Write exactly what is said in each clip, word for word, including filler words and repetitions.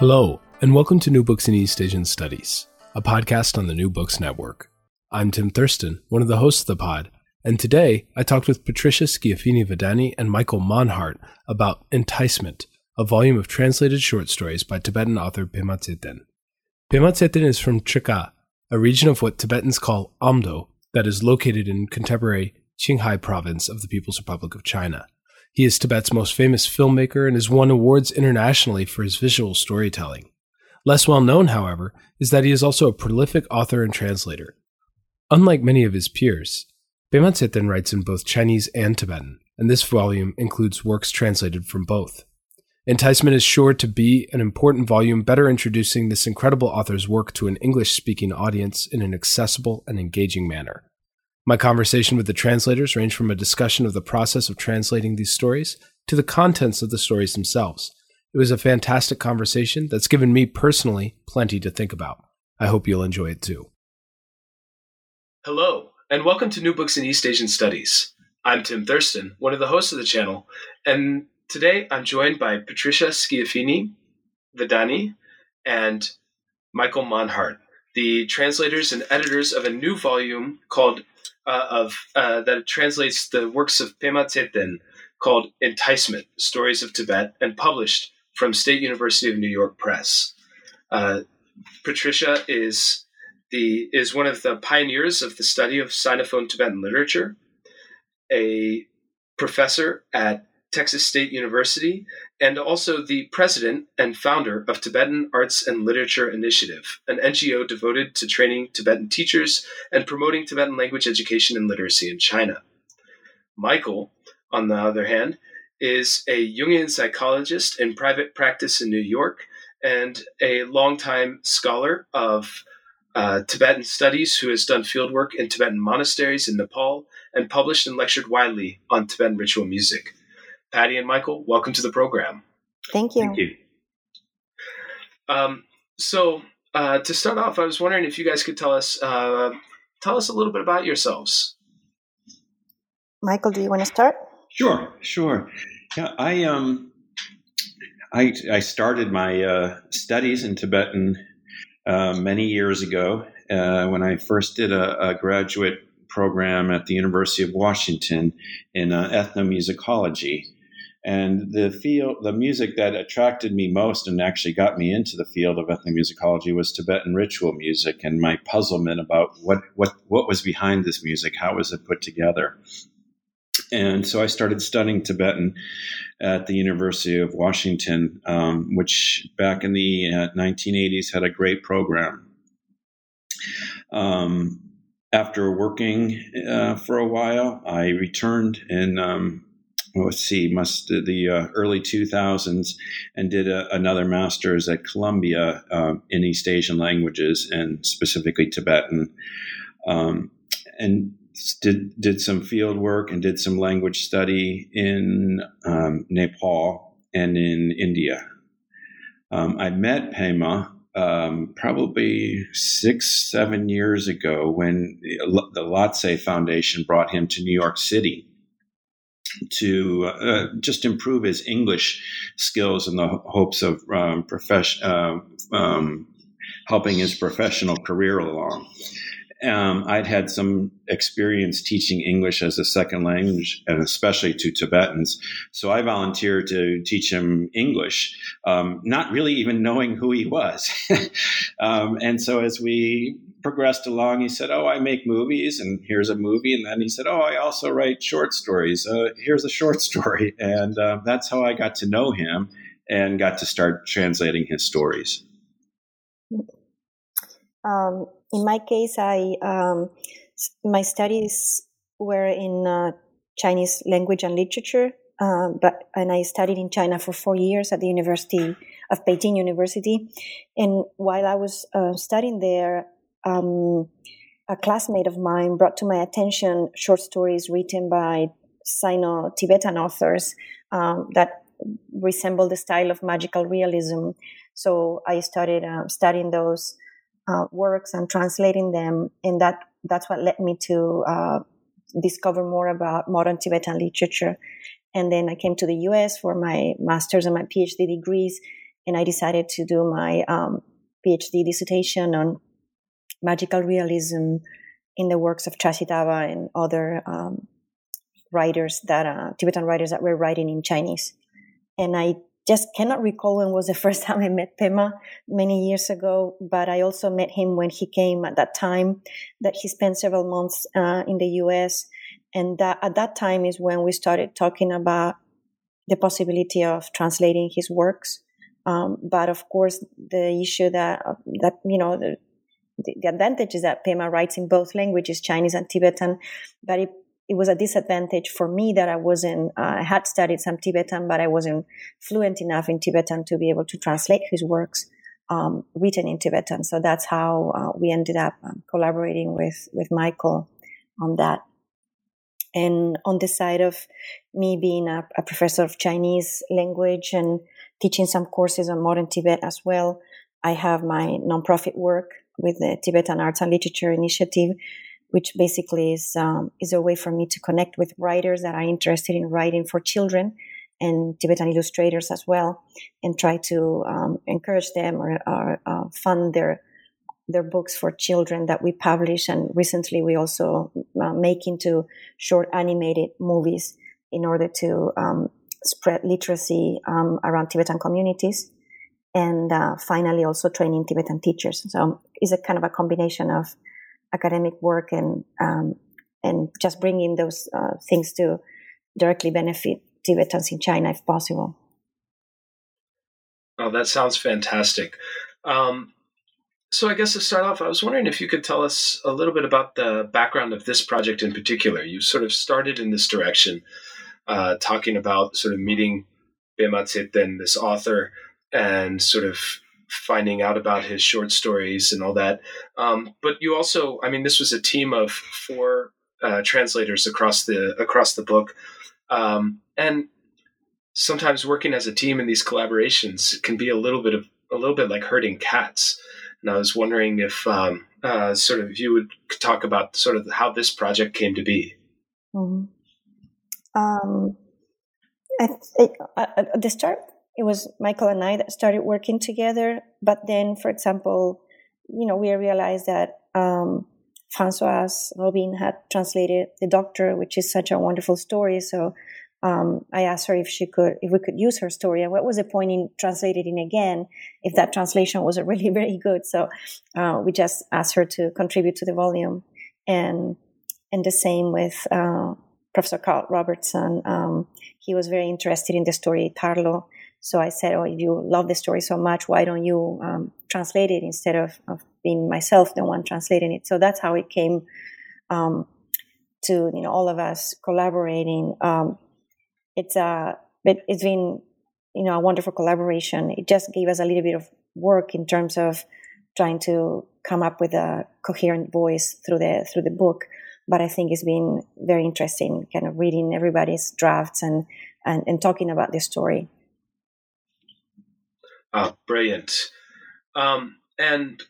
Hello, and welcome to New Books in East Asian Studies, a podcast on the New Books Network. I'm Tim Thurston, one of the hosts of the pod, and today I talked with Patricia Schiaffini-Vedani and Michael Monhart about Enticement, a volume of translated short stories by Tibetan author Pema Tseden. Pema Tseden is from Chika, a region of what Tibetans call Amdo, that is located in contemporary Qinghai province of the People's Republic of China. He is Tibet's most famous filmmaker and has won awards internationally for his visual storytelling. Less well known, however, is that he is also a prolific author and translator. Unlike many of his peers, Pema Tseden writes in both Chinese and Tibetan, and this volume includes works translated from both. Enticement is sure to be an important volume, better introducing this incredible author's work to an English-speaking audience in an accessible and engaging manner. My conversation with the translators ranged from a discussion of the process of translating these stories to the contents of the stories themselves. It was a fantastic conversation that's given me personally plenty to think about. I hope you'll enjoy it too. Hello, and welcome to New Books in East Asian Studies. I'm Tim Thurston, one of the hosts of the channel, and today I'm joined by Patricia Schiaffini-Vedani and Michael Monhart, the translators and editors of a new volume called Uh, of uh, that translates the works of Pema Tseden, called Enticement, Stories of Tibet, and published from State University of New York Press. Uh, Patricia is the is one of the pioneers of the study of Sinophone Tibetan literature, a professor at Texas State University, and also the president and founder of Tibetan Arts and Literature Initiative, an N G O devoted to training Tibetan teachers and promoting Tibetan language education and literacy in China. Michael, on the other hand, is a Jungian psychologist in private practice in New York and a longtime scholar of uh, Tibetan studies who has done fieldwork in Tibetan monasteries in Nepal and published and lectured widely on Tibetan ritual music. Patty and Michael, welcome to the program. Thank you. Thank you. Um, so uh, to start off, I was wondering if you guys could tell us uh, tell us a little bit about yourselves. Michael, do you want to start? Sure, sure. Yeah, I um, I, I started my uh, studies in Tibetan uh, many years ago uh, when I first did a, a graduate program at the University of Washington in uh, ethnomusicology. And the field, the music that attracted me most and actually got me into the field of ethnomusicology was Tibetan ritual music and my puzzlement about what, what, what was behind this music, how was it put together. And so I started studying Tibetan at the University of Washington, um, which back in the uh, nineteen eighties had a great program. Um, After working uh, for a while, I returned in, um, let's see, must the uh, early two thousands and did a, another master's at Columbia uh, in East Asian languages and specifically Tibetan, um, and did, did some field work and did some language study in um, Nepal and in India. Um, I met Pema Um, probably six, seven years ago when the Latse Foundation brought him to New York City to uh, just improve his English skills in the hopes of um, profession, uh, um, helping his professional career along. Um, I'd had some experience teaching English as a second language, and especially to Tibetans. So I volunteered to teach him English, um, not really even knowing who he was. um, and so as we progressed along, he said, oh, I make movies, and here's a movie. And then he said, oh, I also write short stories. Uh, here's a short story. And uh, that's how I got to know him and got to start translating his stories. Um In my case, I um, my studies were in uh, Chinese language and literature um, but and I studied in China for four years at the University of Beijing University. And while I was uh, studying there, um, a classmate of mine brought to my attention short stories written by Sino-Tibetan authors um, that resemble the style of magical realism. So I started uh, studying those uh, works and translating them, and that that's what led me to uh, discover more about modern Tibetan literature. And then I came to the U S for my master's and my PhD degrees, and I decided to do my um, PhD dissertation on magical realism in the works of Chasitaba and other um, writers that uh, Tibetan writers that were writing in Chinese. And I just cannot recall when was the first time I met Pema many years ago, but I also met him when he came at that time that he spent several months uh, in the U S. And that, at that time is when we started talking about the possibility of translating his works. Um, but of course, the issue that, that you know, the, the advantage is that Pema writes in both languages, Chinese and Tibetan, but it It was a disadvantage for me that I wasn't, uh, I had studied some Tibetan, but I wasn't fluent enough in Tibetan to be able to translate his works um, written in Tibetan. So that's how uh, we ended up um, collaborating with, with Michael on that. And on the side of me being a, a professor of Chinese language and teaching some courses on modern Tibet as well, I have my nonprofit work with the Tibetan Arts and Literature Initiative, which basically is um, is a way for me to connect with writers that are interested in writing for children and Tibetan illustrators as well, and try to um, encourage them or, or uh, fund their their books for children that we publish. And recently we also uh, make into short animated movies in order to um, spread literacy um, around Tibetan communities. And uh, finally also training Tibetan teachers. So it's a kind of a combination of academic work and um, and just bringing those uh, things to directly benefit Tibetans in China if possible. Oh, that sounds fantastic. Um, so I guess to start off, I was wondering if you could tell us a little bit about the background of this project in particular. You sort of started in this direction, uh, talking about sort of meeting Pema Tseden, this author, and sort of finding out about his short stories and all that. Um, but you also, I mean, this was a team of four uh, translators across the, across the book. Um, and sometimes working as a team in these collaborations can be a little bit of a little bit like herding cats. And I was wondering if um, uh, sort of you would talk about sort of how this project came to be. Mm-hmm. Um, I, I, I, the start, it was Michael and I that started working together. But then, for example, you know, we realized that um, Françoise Robin had translated The Doctor, which is such a wonderful story. So um, I asked her if she could, if we could use her story, and what was the point in translating it again if that translation wasn't really very good? So uh, we just asked her to contribute to the volume, and and the same with uh, Professor Carl Robertson. Um, he was very interested in the story Tarlo. So I said, oh, if you love the story so much, why don't you um, translate it instead of, of being myself the one translating it? So that's how it came um, to, you know, all of us collaborating. Um, it's uh, it, it's been, you know, a wonderful collaboration. It just gave us a little bit of work in terms of trying to come up with a coherent voice through the through the book. But I think it's been very interesting kind of reading everybody's drafts and, and, and talking about the story. Ah, brilliant. Um, and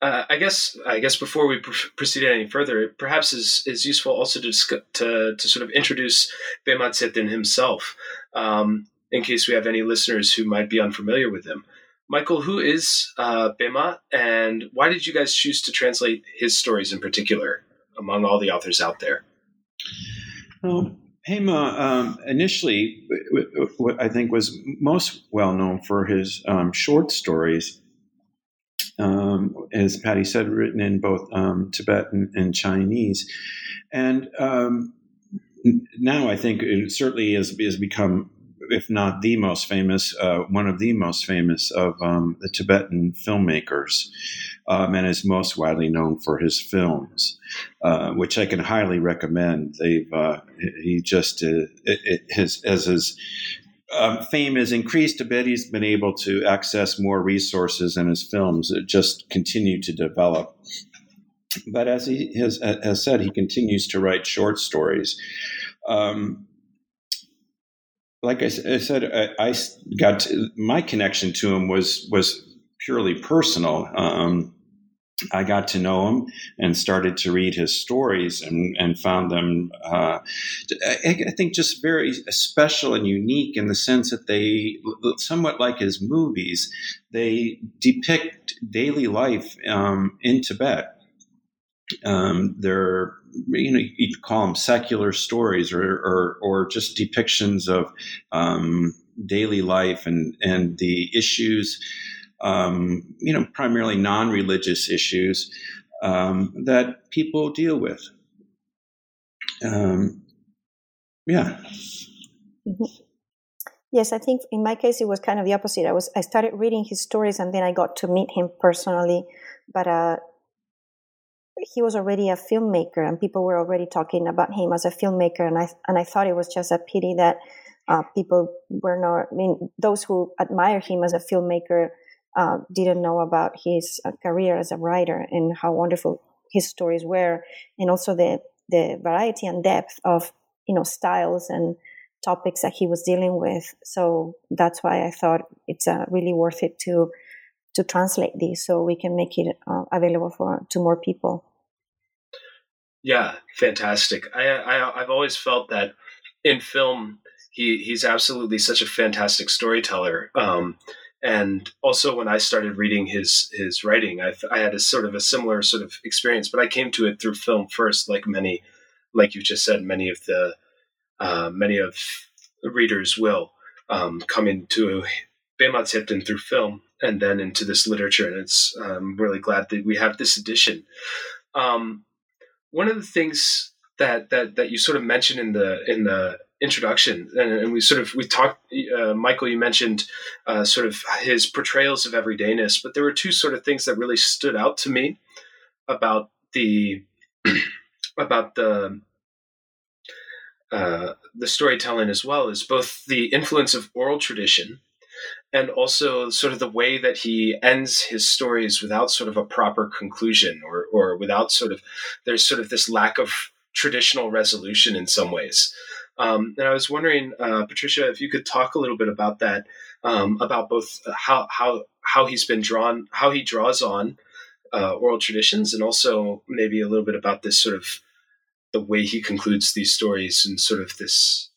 uh, I guess I guess before we pr- proceed any further, it perhaps is, is useful also to, discuss, to to sort of introduce Pema Tseden himself, um, in case we have any listeners who might be unfamiliar with him. Michael, who is uh, Pema, and why did you guys choose to translate his stories in particular among all the authors out there? Well, Pema um, initially, what I think was most well known for his um, short stories, um, as Patty said, written in both um, Tibetan and Chinese. And um, now I think it certainly has, has become if not the most famous, uh, one of the most famous of um, the Tibetan filmmakers, um, and is most widely known for his films, uh, which I can highly recommend. They've uh, he just uh, it, it, his as his. Um, fame has increased a bit. He's been able to access more resources, and his films just continue to develop. But as he has, has said, he continues to write short stories. Um, like I, I said, I, I got to, my connection to him was was purely personal. Um, I got to know him and started to read his stories and, and found them, uh, I, I think, just very special and unique in the sense that they, somewhat like his movies, they depict daily life um, in Tibet. Um, they're, you know, you could call them secular stories or or, or just depictions of um, daily life and, and the issues. Um, you know, primarily non-religious issues um, that people deal with. Um, yeah. Mm-hmm. Yes, I think in my case it was kind of the opposite. I was I started reading his stories and then I got to meet him personally, but uh, he was already a filmmaker and people were already talking about him as a filmmaker, and I and I thought it was just a pity that uh, people were not. I mean, those who admire him as a filmmaker. Uh, didn't know about his uh, career as a writer and how wonderful his stories were, and also the the variety and depth of, you know, styles and topics that he was dealing with. So that's why I thought it's uh, really worth it to to translate these so we can make it uh, available for to more people. Yeah, fantastic. I, I I've always felt that in film he he's absolutely such a fantastic storyteller. Um, And also, when I started reading his his writing, I, I had a sort of a similar sort of experience, but I came to it through film first, like many, like you just said, many of the uh, many of the readers will um, come into Pema Tseden through film, and then into this literature. And it's I'm really glad that we have this edition. Um, one of the things that that that you sort of mentioned in the in the introduction, and, and we sort of we talked uh, Michael, you mentioned uh, sort of his portrayals of everydayness, but there were two sort of things that really stood out to me about the about the uh, the storytelling, as well as both the influence of oral tradition and also sort of the way that he ends his stories without sort of a proper conclusion, or or without sort of there's sort of this lack of traditional resolution in some ways. Um, and I was wondering, uh, Patricia, if you could talk a little bit about that, um, about both how how how he's been drawn, how he draws on uh, oral traditions, and also maybe a little bit about this sort of the way he concludes these stories, and sort of this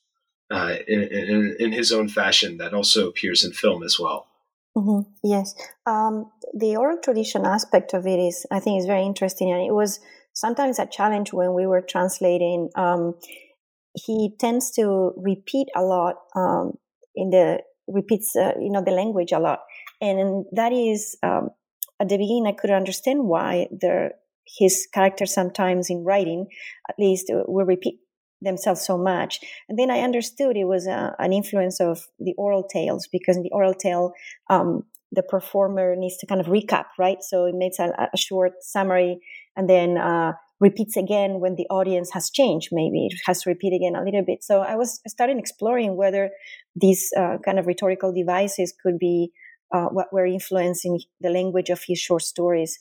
uh, in, in, in his own fashion that also appears in film as well. Mm-hmm. Yes, um, the oral tradition aspect of it is, I think, is very interesting, and it was sometimes a challenge when we were translating. Um, He tends to repeat a lot um, in the repeats, uh, you know, the language a lot, and that is um, at the beginning I couldn't understand why there, his characters sometimes in writing, at least, uh, will repeat themselves so much. And then I understood it was uh, an influence of the oral tales, because in the oral tale, um, the performer needs to kind of recap, right? So it makes a, a short summary, and then. Uh, repeats again when the audience has changed, maybe it has to repeat again a little bit. So I was starting exploring whether these uh, kind of rhetorical devices could be uh, what were influencing the language of his short stories.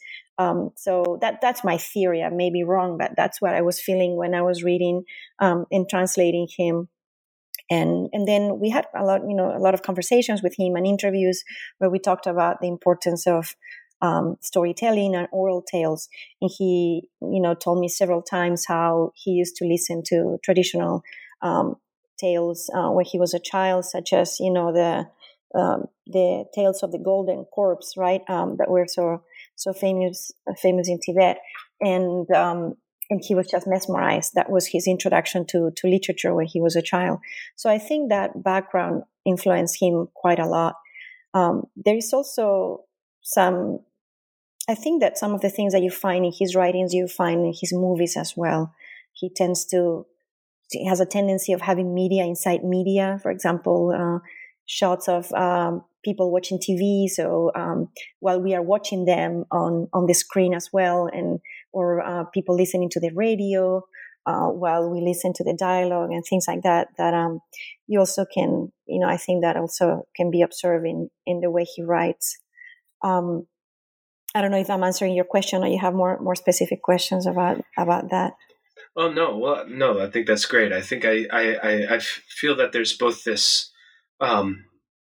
Um, so that that's my theory. I may be wrong, but that's what I was feeling when I was reading um, and translating him. And and then we had a lot, you know, a lot of conversations with him and interviews where we talked about the importance of Um, storytelling and oral tales, and he, you know, told me several times how he used to listen to traditional um, tales uh, when he was a child, such as, you know, the um, the tales of the golden corpse, right, um, that were so so famous famous in Tibet, and um, and he was just mesmerized. That was his introduction to to literature when he was a child. So I think that background influenced him quite a lot. Um, there is also some. I think that some of the things that you find in his writings, you find in his movies as well. He tends to It has a tendency of having media inside media, for example, uh, shots of um, people watching T V. So um, while we are watching them on, on the screen as well, and or uh, people listening to the radio uh, while we listen to the dialogue and things like that, that um, you also can, you know, I think that also can be observed in, in the way he writes. Um, I don't know if I'm answering your question or you have more, more specific questions about, about that. Oh, no. Well, no, I think that's great. I think I, I, I, I feel that there's both this um,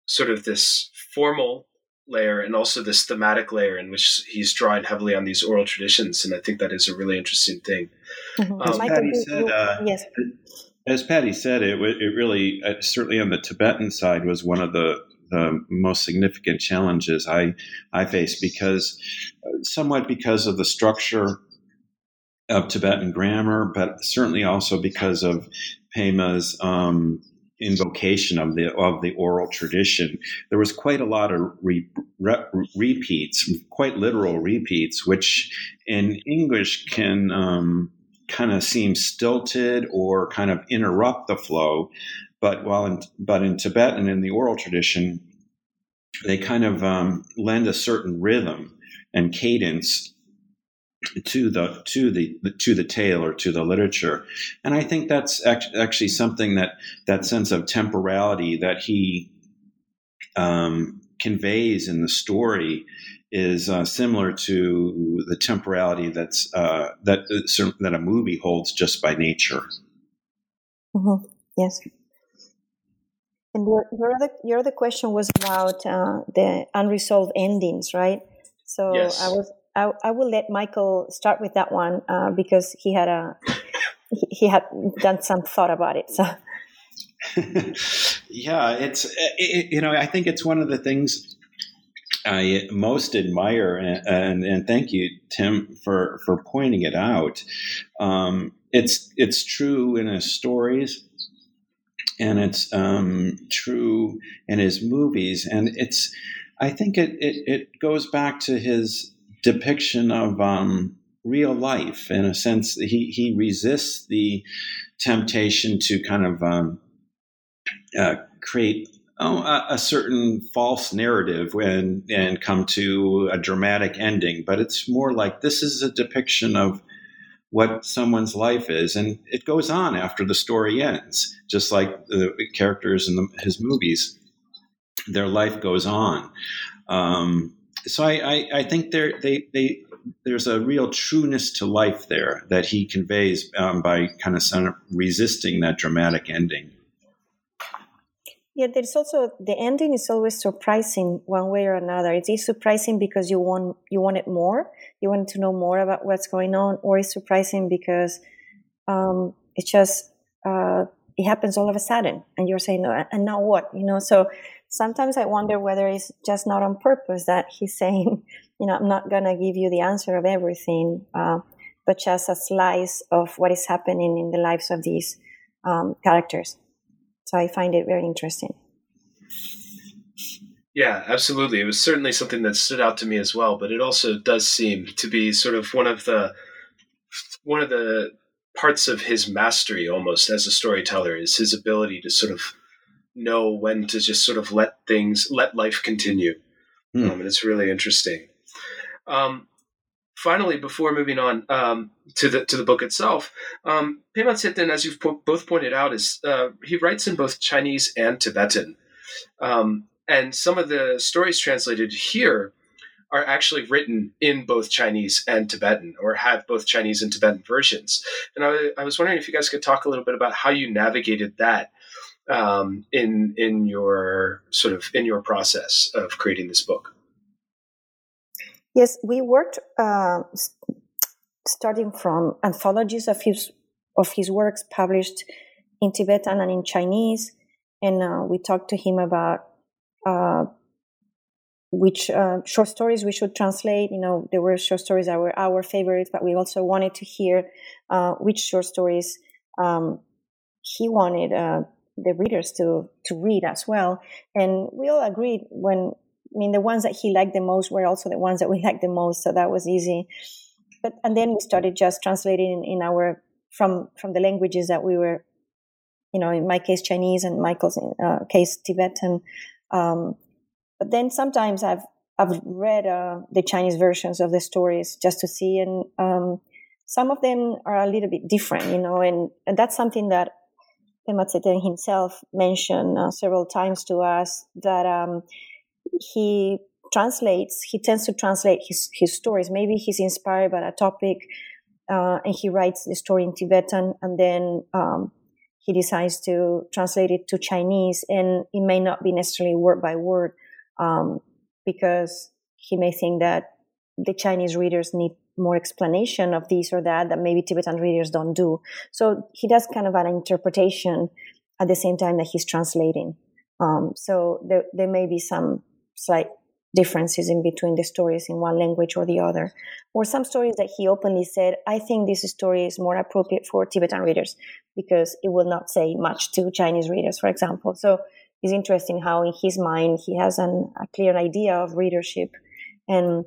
sort of this formal layer and also this thematic layer in which he's drawing heavily on these oral traditions. And I think that is a really interesting thing. Mm-hmm. Um, as Patty said, uh, yes. as Patty said, it, it really, uh, certainly on the Tibetan side, was one of the the most significant challenges I, I face because somewhat because of the structure of Tibetan grammar, but certainly also because of Pema's um, invocation of the of the oral tradition. There was quite a lot of re, re, repeats, quite literal repeats, which in English can um, kind of seem stilted or kind of interrupt the flow. But while in, but in Tibetan, in the oral tradition, they kind of um, lend a certain rhythm and cadence to the to the to the tale or to the literature, and I think that's act- actually something that that sense of temporality that he um, conveys in the story is uh, similar to the temporality that's uh, that uh, that a movie holds just by nature. Mm-hmm. Yes. And your your other, your other question was about uh, the unresolved endings, right? So yes. I was I, I will let Michael start with that one uh, because he had a he, he had done some thought about it. So yeah, it's it, you know I think it's one of the things I most admire, and and, and thank you, Tim, for, for pointing it out. Um, it's it's true in his stories. And it's um, true in his movies, and it's. I think it it, it goes back to his depiction of um, real life in a sense. He he resists the temptation to kind of um, uh, create oh, a, a certain false narrative and and come to a dramatic ending, but it's more like this is a depiction of what someone's life is, and it goes on after the story ends, just like the characters in the, his movies, their life goes on. Um, so I, I, I think there, they, they, there's a real trueness to life there that he conveys um, by kind of resisting that dramatic ending. Yeah, there's also the ending is always surprising one way or another. It is surprising because you want you want it more, you want to know more about what's going on, or it's surprising because um, it just uh, it happens all of a sudden, and you're saying, no, and now what? You know, so sometimes I wonder whether it's just not on purpose that he's saying, you know, I'm not gonna give you the answer of everything, uh, but just a slice of what is happening in the lives of these um, characters. So I find it very interesting. Yeah, absolutely. It was certainly something that stood out to me as well, but it also does seem to be sort of one of the one of the parts of his mastery almost as a storyteller is his ability to sort of know when to just sort of let things, let life continue. Mm. Um, and it's really interesting. Um, Finally, before moving on um, to the to the book itself, um, Pema Tseden, as you've po- both pointed out, is uh, he writes in both Chinese and Tibetan, um, and some of the stories translated here are actually written in both Chinese and Tibetan, or have both Chinese and Tibetan versions. And I, I was wondering if you guys could talk a little bit about how you navigated that um, in in your sort of in your process of creating this book. Yes, we worked uh, starting from anthologies of his of his works published in Tibetan and in Chinese, and uh, we talked to him about uh, which uh, short stories we should translate. You know, there were short stories that were our favorites, but we also wanted to hear uh, which short stories um, he wanted uh, the readers to to read as well. And we all agreed when. I mean, the ones that he liked the most were also the ones that we liked the most, so that was easy. But and then we started just translating in, in our from from the languages that we were you know, in my case, Chinese, and Michael's uh, case, Tibetan. Um, but then sometimes I've I've read uh, the Chinese versions of the stories just to see, and um, some of them are a little bit different, you know, and, and that's something that Pema Tseden himself mentioned uh, several times to us, that um, he translates, he tends to translate his, his stories. Maybe he's inspired by a topic uh, and he writes the story in Tibetan, and then um, he decides to translate it to Chinese, and it may not be necessarily word by word, um, because he may think that the Chinese readers need more explanation of this or that, that maybe Tibetan readers don't do. So he does kind of an interpretation at the same time that he's translating. Um, so there, there may be some slight differences in between the stories in one language or the other. Or some stories that he openly said, I think this story is more appropriate for Tibetan readers because it will not say much to Chinese readers, for example. So it's interesting how in his mind he has an, a clear idea of readership and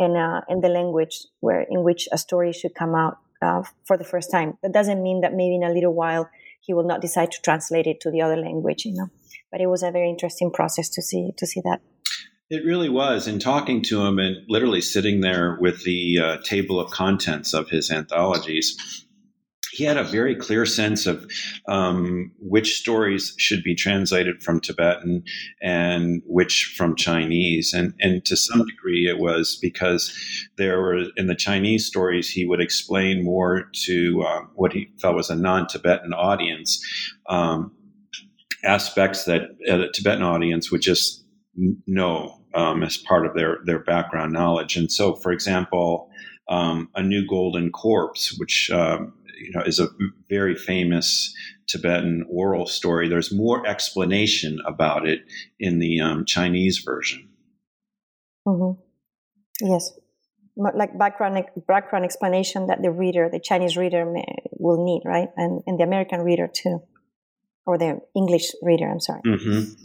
and uh, and the language where in which a story should come out uh, for the first time. That doesn't mean that maybe in a little while he will not decide to translate it to the other language, you know. But it was a very interesting process to see to see that. It really was. And talking to him and literally sitting there with the uh, table of contents of his anthologies, he had a very clear sense of um, which stories should be translated from Tibetan and which from Chinese. And, and to some degree, it was because there were, in the Chinese stories, he would explain more to uh, what he felt was a non-Tibetan audience, um, aspects that uh, the Tibetan audience would just know um, as part of their, their background knowledge. And so, for example, um, A New Golden Corpse, which... Uh, you know, is a very famous Tibetan oral story. There's more explanation about it in the um, Chinese version. Mm-hmm. Yes, like background background explanation that the reader, the Chinese reader, may, will need, right? And and the American reader too, or the English reader. I'm sorry. Mm-hmm.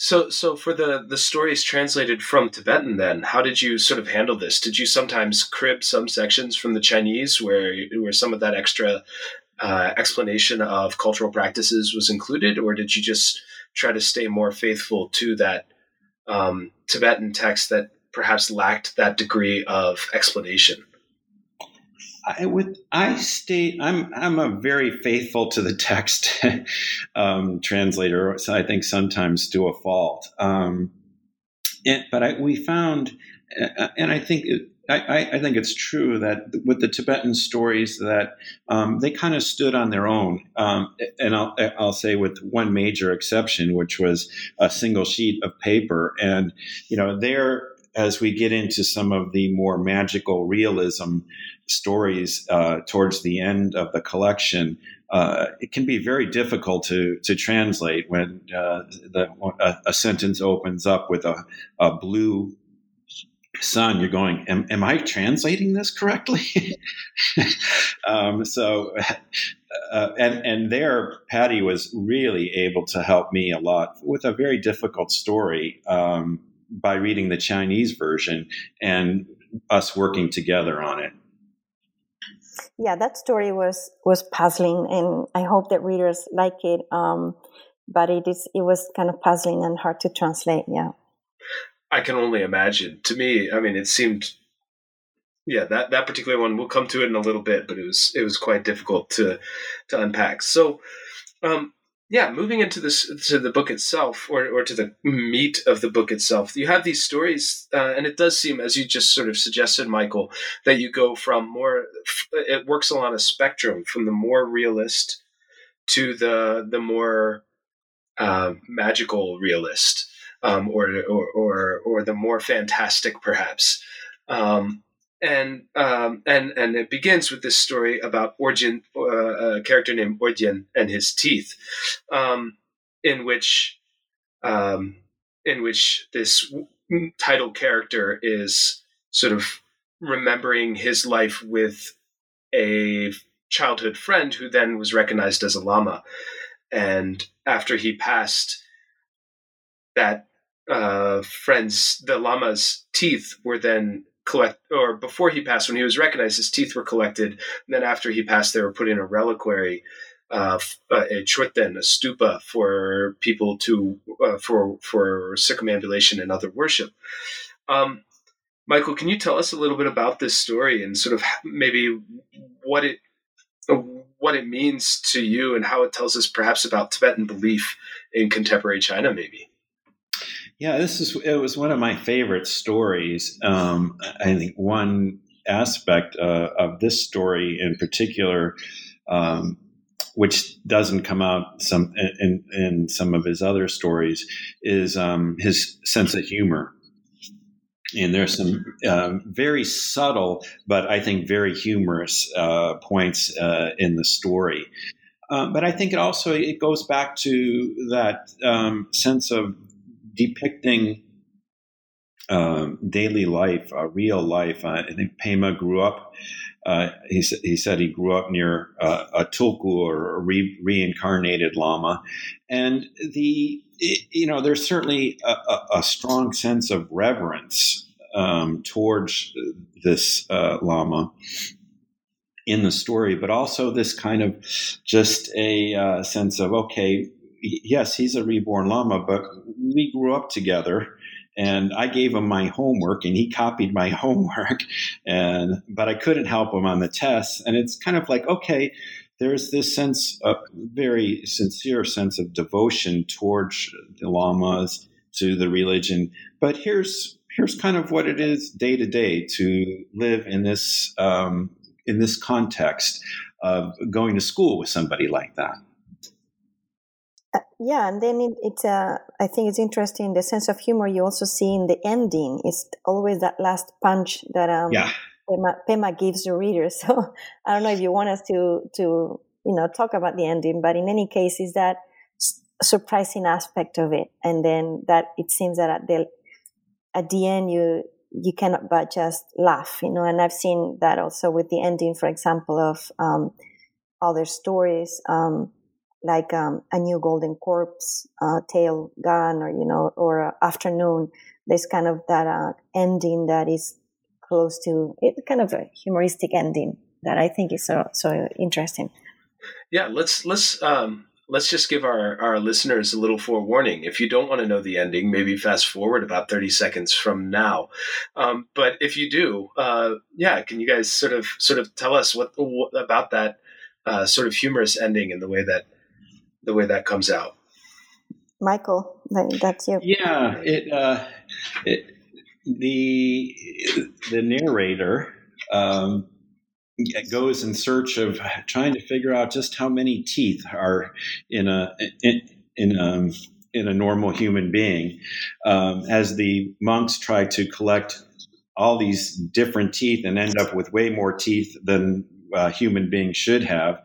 So, so for the, the stories translated from Tibetan, then, how did you sort of handle this? Did you sometimes crib some sections from the Chinese where where some of that extra uh, explanation of cultural practices was included, or did you just try to stay more faithful to that um, Tibetan text that perhaps lacked that degree of explanation? I would. I stay. I'm. I'm a very faithful to the text um, translator. So I think sometimes to a fault. Um, it, but I, we found, and I think it, I, I think it's true that with the Tibetan stories that um, they kind of stood on their own. Um, and I'll, I'll say with one major exception, which was A Single Sheet of Paper, and you know there. As we get into some of the more magical realism stories uh, towards the end of the collection, uh, it can be very difficult to to translate when uh, the, a, a sentence opens up with a, a blue sun. You're going, am, am I translating this correctly? um, so, uh, and and there, Patty was really able to help me a lot with a very difficult story. Um, by reading the Chinese version and us working together on it. Yeah, that story was, was puzzling, and I hope that readers like it. Um, but it is, it was kind of puzzling and hard to translate. Yeah. I can only imagine. To me, I mean, it seemed, yeah, that, that particular one, we'll come to it in a little bit, but it was, it was quite difficult to, to unpack. So, um, yeah, moving into this to the book itself, or or to the meat of the book itself, you have these stories, uh, and it does seem, as you just sort of suggested, Michael, that you go from more. It works along a spectrum from the more realist to the the more uh, magical realist, um, or, or or or the more fantastic, perhaps. Um, and um, and and it begins with this story about Orgyan, uh, a character named Orgyan and his teeth, um, in which um, in which this title character is sort of remembering his life with a childhood friend who then was recognized as a lama, and after he passed, that uh, friend's the lama's teeth were then. Collect, or before he passed, when he was recognized, his teeth were collected. And then after he passed, they were put in a reliquary uh, a churten, a stupa for people to uh, for for circumambulation and other worship. Um, Michael, can you tell us a little bit about this story and sort of maybe what it what it means to you and how it tells us perhaps about Tibetan belief in contemporary China, maybe? Yeah, this is it was one of my favorite stories. Um, I think one aspect uh, of this story in particular, um, which doesn't come out some in, in some of his other stories, is um, his sense of humor. And there's some uh, very subtle, but I think very humorous uh, points uh, in the story. Um, but I think it also it goes back to that um, sense of depicting um, daily life, uh, real life. Uh, I think Pema grew up. Uh, he he said he grew up near uh, a tulku or a re- reincarnated lama, and the. You know, there's certainly a, a, a strong sense of reverence um, towards this uh, Lama in the story, but also this kind of just a uh, sense of, okay, yes, he's a reborn Lama, but we grew up together and I gave him my homework and he copied my homework, and but I couldn't help him on the tests. And it's kind of like, okay, there's this sense, a very sincere sense of devotion towards the lamas, to the religion. But here's here's kind of what it is day to day to live in this um, in this context of going to school with somebody like that. Uh, yeah, and then it, it's uh, I think it's interesting the sense of humor you also see in the ending. It's always that last punch that um. Yeah. Pema, Pema gives the reader. So I don't know if you want us to, to, you know, talk about the ending, but in any case, is that s- surprising aspect of it. And then that it seems that at the, at the end, you, you cannot but just laugh, you know, and I've seen that also with the ending, for example, of, um, other stories, um, like, um, A New Golden Corpse, uh, Tail Gun, or, you know, or uh, Afternoon. There's kind of that, uh, ending that is, close to it, kind of a humoristic ending that I think is so so interesting. Yeah, let's let's um, let's just give our, our listeners a little forewarning. If you don't want to know the ending, maybe fast forward about thirty seconds from now. Um, but if you do, uh, yeah, can you guys sort of sort of tell us what, what about that uh, sort of humorous ending and the way that the way that comes out? Michael, that's you. Yeah, it uh, it. The the narrator um, goes in search of trying to figure out just how many teeth are in a in in a, in a normal human being, um, as the monks try to collect all these different teeth and end up with way more teeth than a human being should have,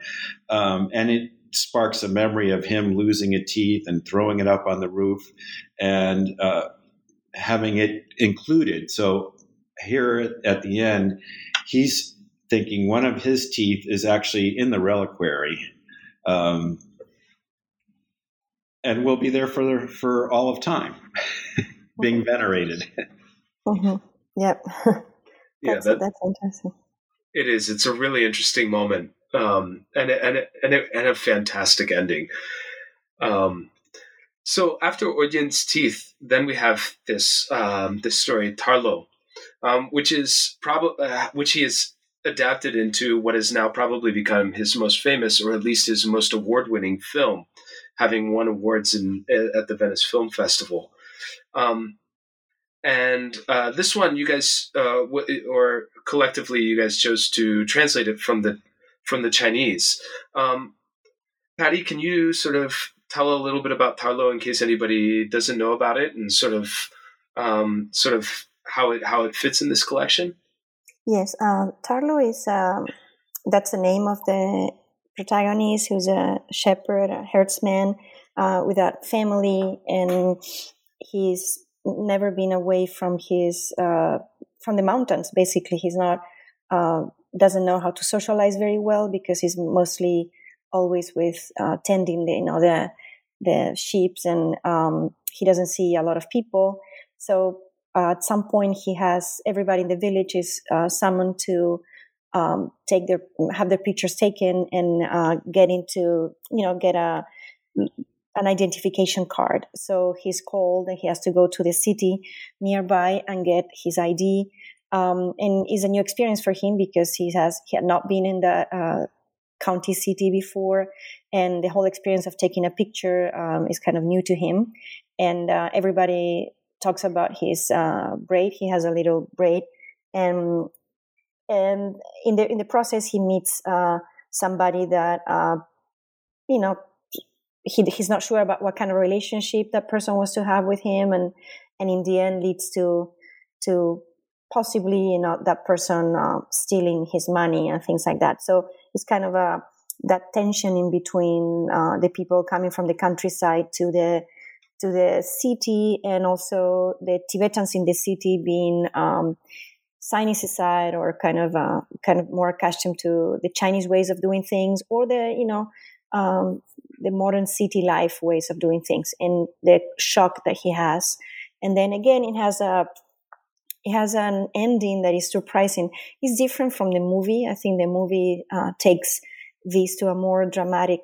um, and it sparks a memory of him losing a tooth and throwing it up on the roof, and. Uh, having it included. So here at the end, he's thinking one of his teeth is actually in the reliquary, um, and will be there for for all of time, being venerated. Mm-hmm. Yep. that's, yeah, that, that's interesting. It is. It's a really interesting moment, um, and and and a, and a fantastic ending. Um, So after Orgyan's teeth, then we have this um, this story Tarlo, um, which is prob- uh, which he has adapted into what has now probably become his most famous, or at least his most award-winning film, having won awards in, at the Venice Film Festival. Um, and uh, this one, you guys, uh, w- or collectively, you guys chose to translate it from the from the Chinese. Um, Patty, can you sort of tell a little bit about Tarlo in case anybody doesn't know about it, and sort of, um, sort of how it how it fits in this collection. Yes, uh, Tarlo is uh, that's the name of the protagonist, who's a shepherd, a herdsman, uh, without family, and he's never been away from his uh, from the mountains. Basically, he's not uh, doesn't know how to socialize very well because he's mostly always with uh, tending the, you know, the the sheep, and um, he doesn't see a lot of people. So uh, at some point, he has everybody in the village is uh, summoned to um, take their have their pictures taken and uh, get into you know get a an identification card. So he's called and he has to go to the city nearby and get his I D. Um, and it's a new experience for him because he has he had not been in the uh, county city before, and the whole experience of taking a picture um, is kind of new to him. And uh, everybody talks about his uh, braid. He has a little braid, and and in the in the process he meets uh, somebody that uh, you know he he's not sure about what kind of relationship that person wants to have with him, and and in the end leads to to possibly you know that person uh, stealing his money and things like that. So it's kind of a that tension in between uh, the people coming from the countryside to the to the city, and also the Tibetans in the city being um, Sinicide or kind of uh, kind of more accustomed to the Chinese ways of doing things, or the you know um, the modern city life ways of doing things, and the shock that he has. And then again, it has a it has an ending that is surprising. It's different from the movie. I think the movie uh, takes this to a more dramatic,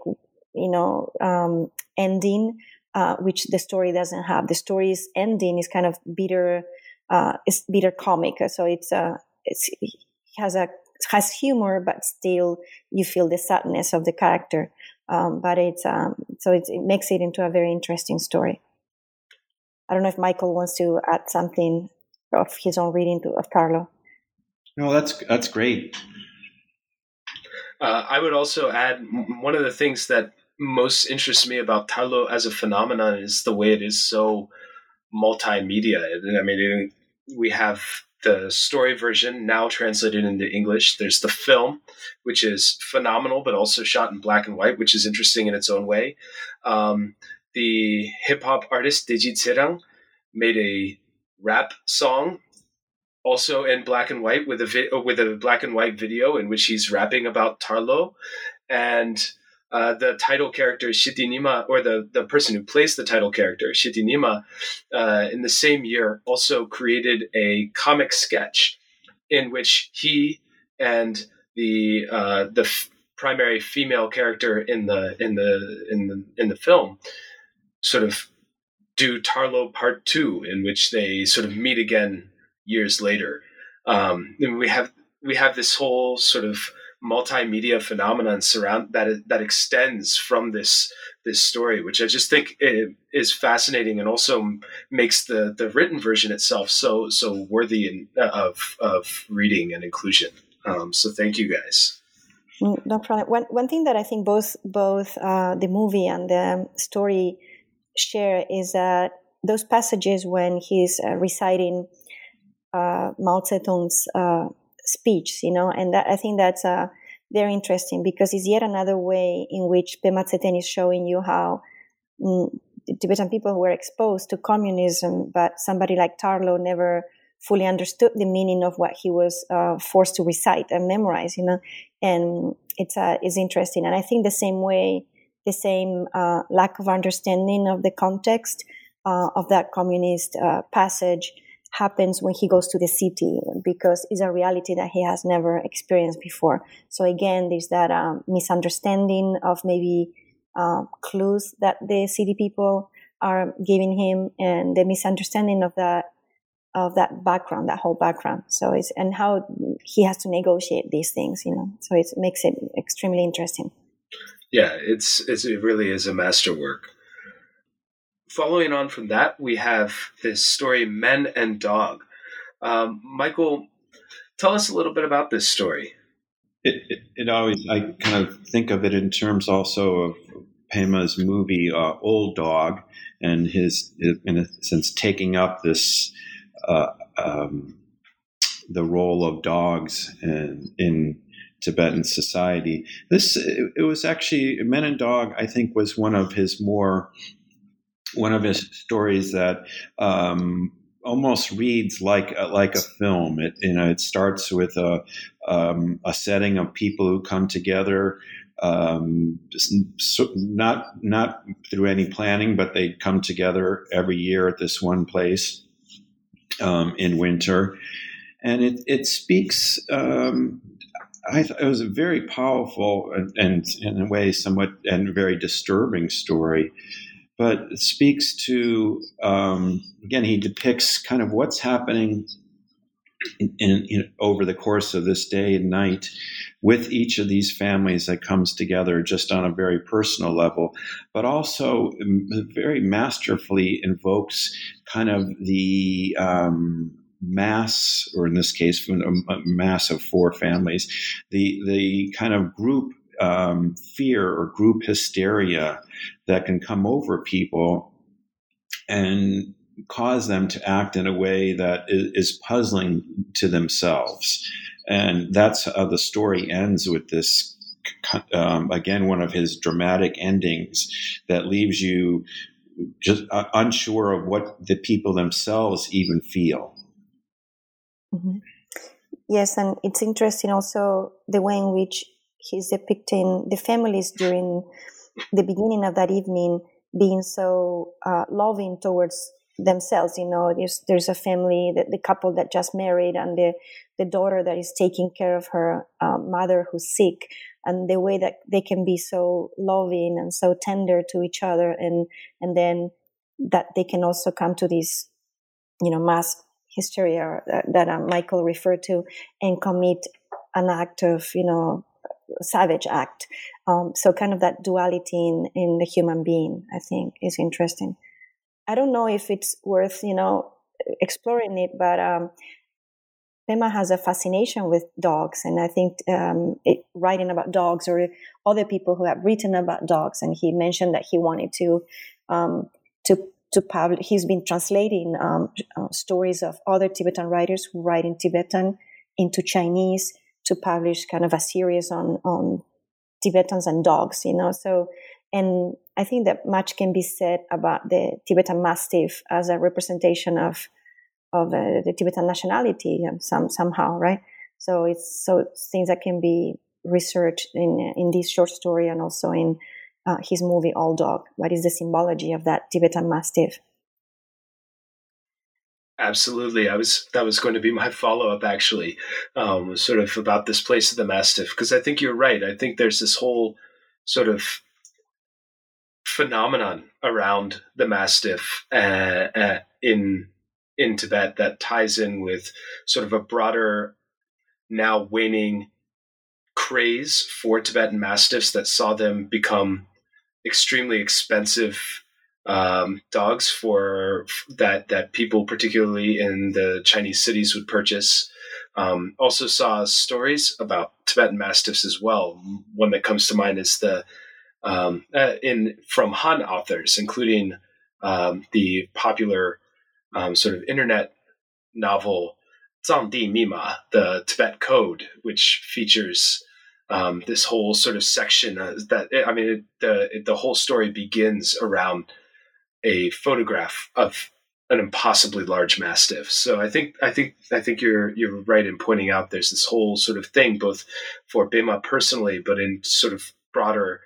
you know, um, ending. Uh, which the story doesn't have. The story's ending is kind of bitter, uh, is bitter comic. So it's a, uh, it's, it has a has humor, but still you feel the sadness of the character. Um, but it's um, so it's, it makes it into a very interesting story. I don't know if Michael wants to add something of his own reading to, of Tarlo. No, that's that's great. Uh, I would also add one of the things that most interests me about Tarlo as a phenomenon is the way it is so multimedia. I mean, we have the story version now translated into English. There's the film, which is phenomenal, but also shot in black and white, which is interesting in its own way. Um, the hip hop artist Deji Tserang made a rap song, also in black and white, with a vi- with a black and white video in which he's rapping about Tarlo. And Uh, the title character, Shide Nyima, or the, the person who plays the title character, Shide Nyima, uh, in the same year also created a comic sketch in which he and the uh, the f- primary female character in the in the in the in the film sort of do Tarlo Part Two, in which they sort of meet again years later. Um, and we have we have this whole sort of multimedia phenomenon surround that that extends from this this story, which I just think it is fascinating, and also makes the the written version itself so so worthy in, of of reading and inclusion. Um, so thank you guys. No problem. One one thing that I think both both uh, the movie and the story share is that those passages when he's uh, reciting uh, Mao Zedong's Uh, speech, you know, and that, I think that's uh, very interesting, because it's yet another way in which Pema Tseden is showing you how mm, Tibetan people who were exposed to communism, but somebody like Tarlo never fully understood the meaning of what he was uh, forced to recite and memorize, you know, and it's uh, it's interesting. And I think the same way, the same uh, lack of understanding of the context uh, of that communist uh, passage happens when he goes to the city, because it's a reality that he has never experienced before. So again, there's that um, misunderstanding of maybe uh, clues that the city people are giving him, and the misunderstanding of that of that background, that whole background. So it's and how he has to negotiate these things, you know. So it makes it extremely interesting. Yeah, it's, it's it really is a masterwork. Following on from that, we have this story, Men and Dog. Um, Michael, tell us a little bit about this story. It, it, it always, I kind of think of it in terms also of Pema's movie, uh, Old Dog, and his, in a sense, taking up this, uh, um, the role of dogs in, in Tibetan society. This, it, it was actually, Men and Dog, I think, was one of his more... one of his stories that um, almost reads like a, like a film. It you know it starts with a um, a setting of people who come together, um, so not not through any planning, but they come together every year at this one place um, in winter, and it it speaks. Um, I thought it was a very powerful and, and in a way, somewhat and very disturbing story, but it speaks to, um, again, he depicts kind of what's happening in, in, in over the course of this day and night with each of these families that comes together just on a very personal level, but also very masterfully invokes kind of the um, mass, or in this case, a mass of four families, the the kind of group um, fear or group hysteria that can come over people and cause them to act in a way that is, is puzzling to themselves. And that's how the story ends with this, um, again, one of his dramatic endings that leaves you just uh, unsure of what the people themselves even feel. Mm-hmm. Yes, and it's interesting also the way in which he's depicting the families during the beginning of that evening being so uh, loving towards themselves. You know, there's, there's a family, the, the couple that just married, and the, the daughter that is taking care of her uh, mother who's sick, and the way that they can be so loving and so tender to each other, and and then that they can also come to this, you know, mass hysteria that, that uh, Michael referred to, and commit an act of, you know, savage act. Um, so kind of that duality in, in the human being, I think, is interesting. I don't know if it's worth, you know, exploring it, but um, Pema has a fascination with dogs, and I think um, it, writing about dogs, or other people who have written about dogs, and he mentioned that he wanted to um, to to publish. He's been translating um, uh, stories of other Tibetan writers who write in Tibetan into Chinese to publish kind of a series on on Tibetans and dogs, you know. So, and I think that much can be said about the Tibetan Mastiff as a representation of of uh, the Tibetan nationality, um, some, somehow, right? So it's so it's things that can be researched in in this short story, and also in uh, his movie Old Dog. What is the symbology of that Tibetan Mastiff? Absolutely. I was that was going to be my follow-up, actually, um, was sort of about this place of the Mastiff, because I think you're right. I think there's this whole sort of phenomenon around the Mastiff uh, uh, in in Tibet that ties in with sort of a broader, now waning craze for Tibetan Mastiffs that saw them become extremely expensive um, dogs for that that people, particularly in the Chinese cities, would purchase. Um, also saw stories about Tibetan Mastiffs as well. One that comes to mind is the Um, uh, in from Han authors, including um, the popular um, sort of internet novel Latse Foundation, the Tibet Code, which features um, this whole sort of section uh, that I mean, it, the it, the whole story begins around a photograph of an impossibly large mastiff. So I think I think I think you're you're right in pointing out there's this whole sort of thing, both for Pema personally, but in sort of broader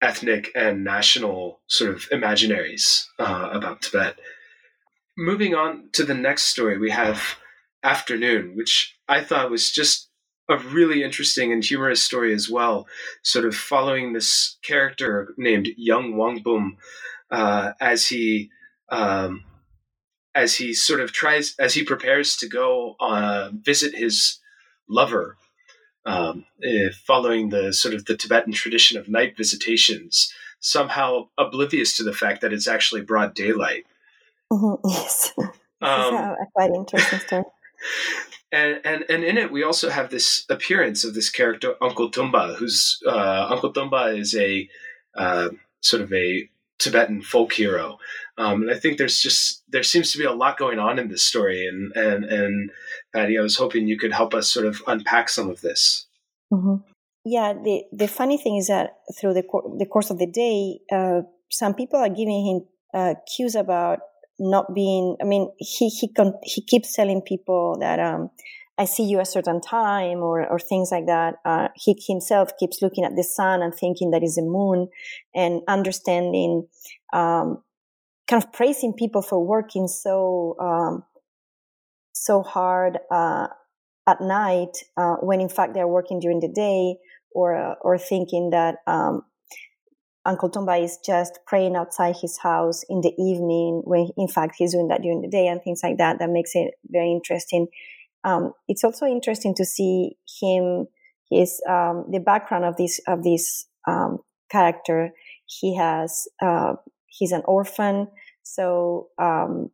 ethnic and national sort of imaginaries uh, about Tibet. Moving on to the next story, we have Afternoon, which I thought was just a really interesting and humorous story as well, sort of following this character named Young Wangbum uh, as he um, as he sort of tries, as he prepares to go uh, visit his lover, Um, uh, following the sort of the Tibetan tradition of night visitations, somehow oblivious to the fact that it's actually broad daylight. Mm-hmm, yes, um, a quite interesting story. And, and and in it, we also have this appearance of this character Uncle Tönpa, who's uh, Uncle Tönpa is a uh, sort of a Tibetan folk hero, um, and I think there's just there seems to be a lot going on in this story, and and and Patty, I was hoping you could help us sort of unpack some of this. Mm-hmm. Yeah, the the funny thing is that through the cor- the course of the day, uh, some people are giving him uh, cues about not being. I mean, he he con- he keeps telling people that um, I see you a certain time, or or things like that. Uh, he himself keeps looking at the sun and thinking that is the moon, and understanding, um, kind of praising people for working so um, so hard uh, at night uh, when in fact they're working during the day, or uh, or thinking that um, Uncle Tönpa is just praying outside his house in the evening when in fact he's doing that during the day, and things like that. That makes it very interesting. Um, it's also interesting to see him, his um, the background of this of this um, character. He has uh, he's an orphan, so um,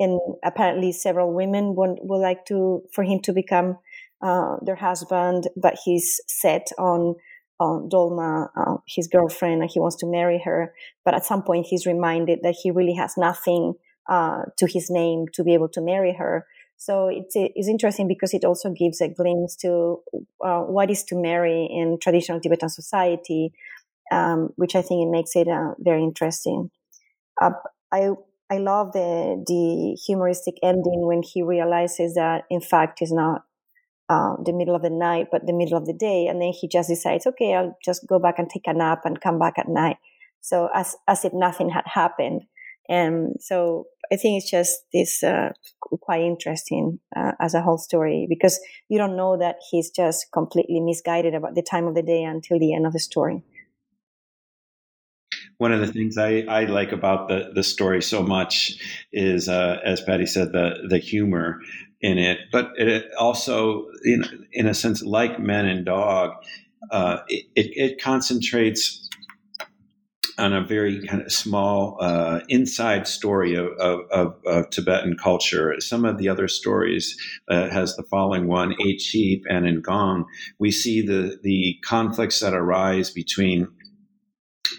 and apparently several women would, would like to for him to become uh, their husband, but he's set on on Dolma, uh, his girlfriend, and he wants to marry her. But at some point, he's reminded that he really has nothing uh, to his name to be able to marry her. So it's, it's interesting because it also gives a glimpse to uh, what is to marry in traditional Tibetan society, um, which I think it makes it uh, very interesting. Uh, I I love the the humoristic ending when he realizes that in fact it's not uh, the middle of the night, but the middle of the day, and then he just decides, okay, I'll just go back and take a nap and come back at night. So as as if nothing had happened. And so I think it's just this uh, quite interesting uh, as a whole story, because you don't know that he's just completely misguided about the time of the day until the end of the story. One of the things I, I like about the, the story so much is, uh, as Patty said, the the humor in it. But it also, in, in a sense, like Men and Dog, uh, it, it, it concentrates on a very kind of small uh, inside story of, of, of, of Tibetan culture. Some of the other stories uh, has the following one: Eight Sheep and in Gong, we see the the conflicts that arise between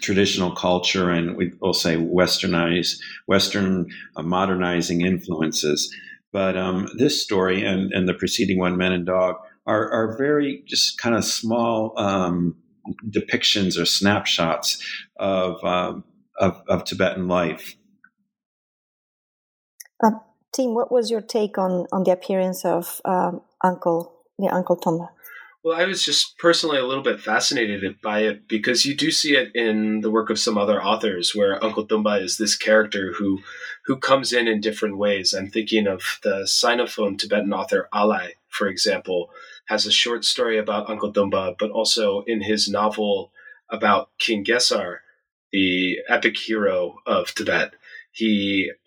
traditional culture and we will say westernized, Western uh, modernizing influences. But um, this story and and the preceding one, Men and Dog, are are very just kind of small Um, depictions or snapshots of um, of, of Tibetan life. Uh, Tim, what was your take on, on the appearance of um, Uncle the Uncle Tönpa? Well, I was just personally a little bit fascinated by it, because you do see it in the work of some other authors where Uncle Tönpa is this character who who comes in in different ways. I'm thinking of the Sinophone Tibetan author Alai, for example, has a short story about Uncle Tönpa, but also in his novel about King Gesar, the epic hero of Tibet. He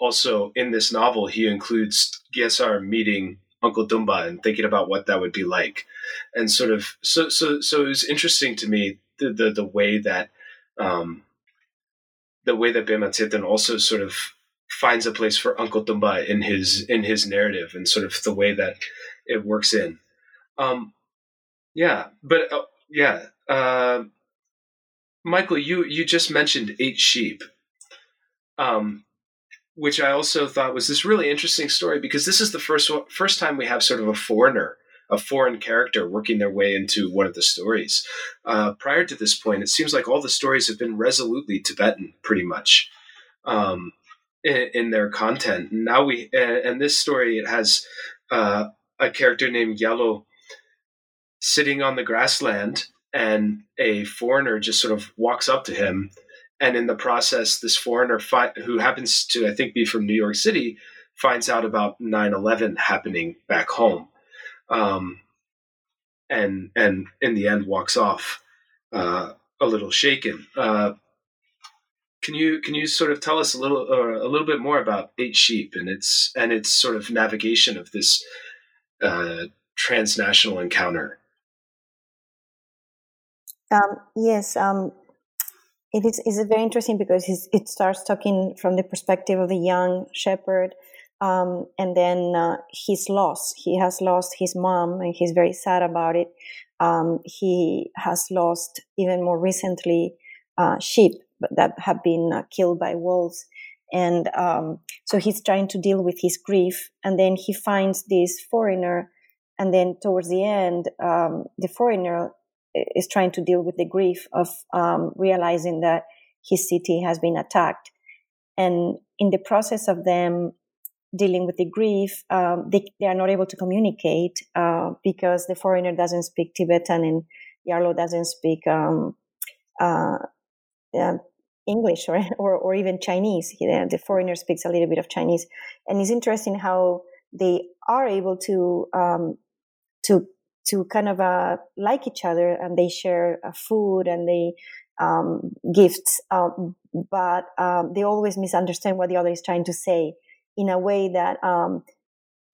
also, in this novel, he includes Gesar meeting Uncle Tönpa and thinking about what that would be like. And sort of, so so so it was interesting to me, the the, the way that um, the way that Pema Tseden also sort of finds a place for Uncle Tönpa in his in his narrative, and sort of the way that it works in. Um, yeah, but uh, yeah, uh, Michael, you, you just mentioned Eight Sheep, um, which I also thought was this really interesting story, because this is the first first time we have sort of a foreigner, a foreign character working their way into one of the stories. Uh, prior to this point, it seems like all the stories have been resolutely Tibetan pretty much, um, in, in their content. Now we, and, and this story, it has, uh, a character named Yalo sitting on the grassland, and a foreigner just sort of walks up to him. And in the process, this foreigner fi- who happens to, I think, be from New York City, finds out about nine eleven happening back home. Um, and, and in the end walks off, uh, a little shaken. Uh, can you, can you sort of tell us a little, uh, a little bit more about Eight Sheep and its, and its sort of navigation of this, Uh, transnational encounter? Um, yes, um, it is is very interesting, because it's, it starts talking from the perspective of the young shepherd, um, and then uh, his loss. He has lost his mom, and he's very sad about it. Um, he has lost, even more recently, uh, sheep that have been uh, killed by wolves. And um, so he's trying to deal with his grief, and then he finds this foreigner, and then towards the end, um, the foreigner is trying to deal with the grief of um, realizing that his city has been attacked. And in the process of them dealing with the grief, um, they, they are not able to communicate uh, because the foreigner doesn't speak Tibetan, and Yarlo doesn't speak um, uh, uh, English or, or or even Chinese. The foreigner speaks a little bit of Chinese, and it's interesting how they are able to um, to to kind of uh, like each other, and they share uh, food and they um, gifts, um, but um, they always misunderstand what the other is trying to say in a way that um,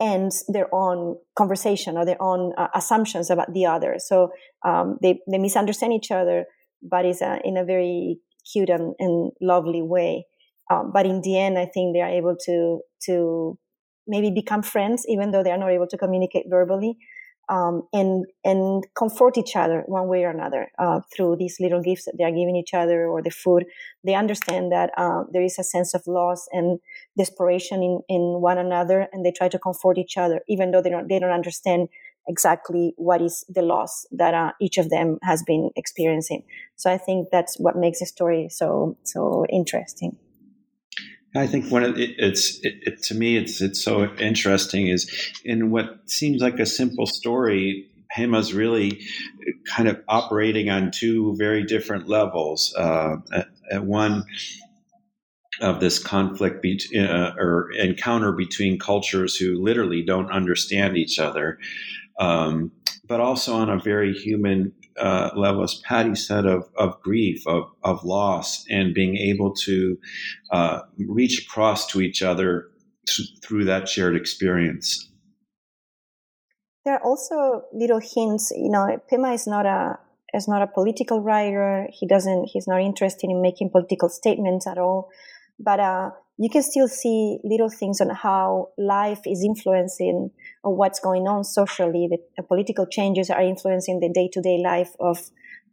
ends their own conversation or their own uh, assumptions about the other. So um, they, they misunderstand each other, but it's a, in a very cute and, and lovely way. Um, but in the end, I think they are able to to maybe become friends, even though they are not able to communicate verbally, um, and and comfort each other one way or another uh, through these little gifts that they are giving each other or the food. They understand that uh, there is a sense of loss and desperation in, in one another, and they try to comfort each other, even though they don't they don't understand exactly what is the loss that uh, each of them has been experiencing. So I think that's what makes the story so so interesting. I think one of it, it's it, it, to me, it's it's so interesting is in what seems like a simple story, Pema's really kind of operating on two very different levels. Uh, at, at one of this conflict be, uh, or encounter between cultures who literally don't understand each other, um, but also on a very human Uh, level, as Patty said, of of grief, of of loss, and being able to uh, reach across to each other t- through that shared experience. There are also little hints. You know, Pema is not a is not a political writer. He doesn't. He's not interested in making political statements at all. But uh, you can still see little things on how life is influencing or what's going on socially. The, the political changes are influencing the day-to-day life of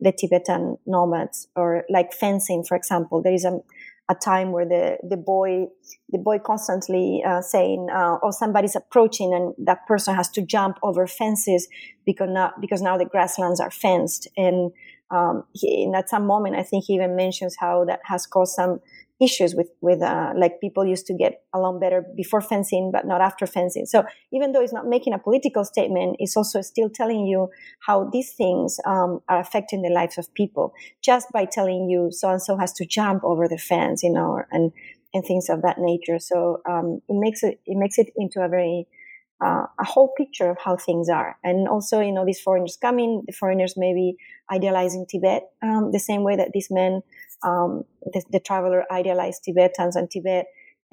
the Tibetan nomads, or like fencing, for example. There is a, a time where the, the boy the boy constantly uh, saying, uh, "Oh, somebody's approaching, and that person has to jump over fences because now because now the grasslands are fenced." And um, he, and at some moment, I think he even mentions how that has caused some issues with, with uh, like people used to get along better before fencing, but not after fencing. So even though it's not making a political statement, it's also still telling you how these things um, are affecting the lives of people, just by telling you so-and-so has to jump over the fence, you know, and, and things of that nature. So um, it makes it, it makes it into a very, Uh, a whole picture of how things are. And also, you know, these foreigners coming, the foreigners maybe idealizing Tibet, um, the same way that these men, um, the, the traveler idealized Tibetans and Tibet,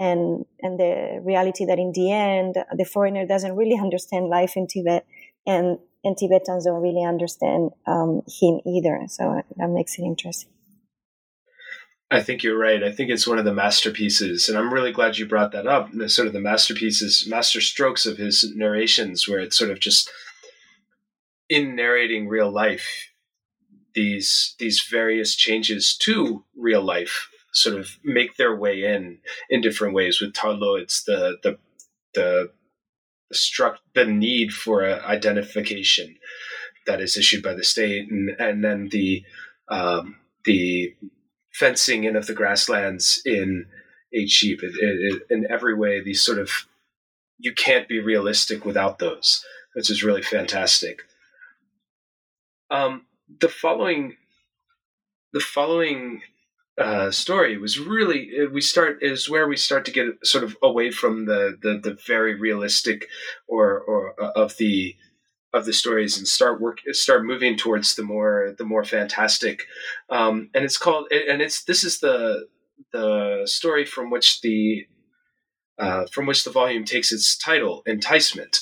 and, and the reality that in the end, the foreigner doesn't really understand life in Tibet, and, and Tibetans don't really understand um, him either. So that makes it interesting. I think you're right. I think it's one of the masterpieces, and I'm really glad you brought that up. The sort of the masterpieces, master strokes of his narrations, where it's sort of just in narrating real life, these these various changes to real life sort of make their way in in different ways. With Tarlo, it's the the the struck the need for a identification that is issued by the state, and and then the um, the fencing in of the grasslands in Eight Sheep. It, it, it, in every way, these sort of, you can't be realistic without those, which is really fantastic. Um, the following, the following uh, story was really, we start, is where we start to get sort of away from the, the, the very realistic or, or uh, of the, of the stories, and start work, start moving towards the more, the more fantastic. Um, and it's called, and it's, this is the, the story from which the, uh, from which the volume takes its title, Enticement.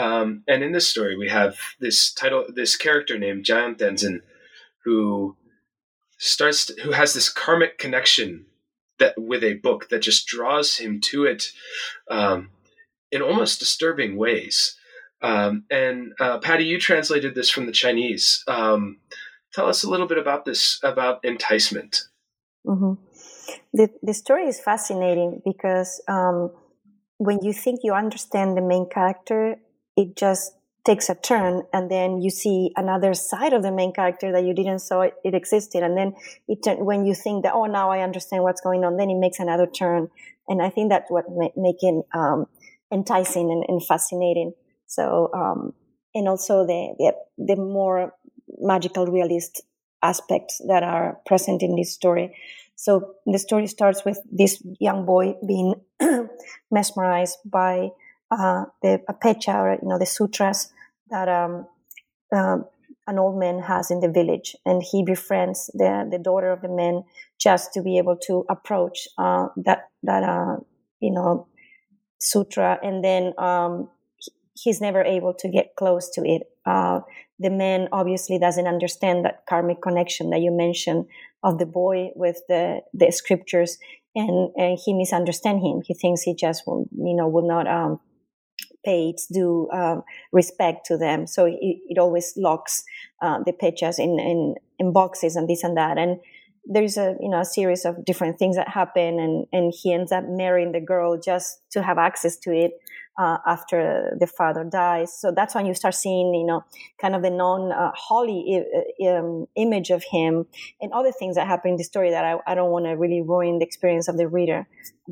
Um, and in this story, we have this title, this character named Jayam Tenzin, who starts, to, who has this karmic connection that with a book that just draws him to it, um, in almost disturbing ways. Um, and, uh, Patty, you translated this from the Chinese. Um, tell us a little bit about this, about Enticement. Mm-hmm. The, the story is fascinating because, um, when you think you understand the main character, it just takes a turn, and then you see another side of the main character that you didn't saw it, it existed. And then it, when you think that, oh, now I understand what's going on, then it makes another turn. And I think that's what ma- making, um, enticing and, and fascinating. So, um, and also the, the, the more magical realist aspects that are present in this story. So the story starts with this young boy being mesmerized by, uh, the Pecha, or, you know, the sutras that um, uh, an old man has in the village, and he befriends the the daughter of the man just to be able to approach uh, that that uh, you know sutra, and then um, he's never able to get close to it. Uh, the man obviously doesn't understand that karmic connection that you mentioned of the boy with the the scriptures, and, and he misunderstands him. He thinks he just will, you know will not. Um, pay its due uh, respect to them. So it, it always locks uh, the pechas in, in, in boxes and this and that. And there's a you know a series of different things that happen, and, and he ends up marrying the girl just to have access to it uh, after the father dies. So that's when you start seeing you know kind of the non-holy uh, um, image of him and other things that happen in the story that I, I don't want to really ruin the experience of the reader.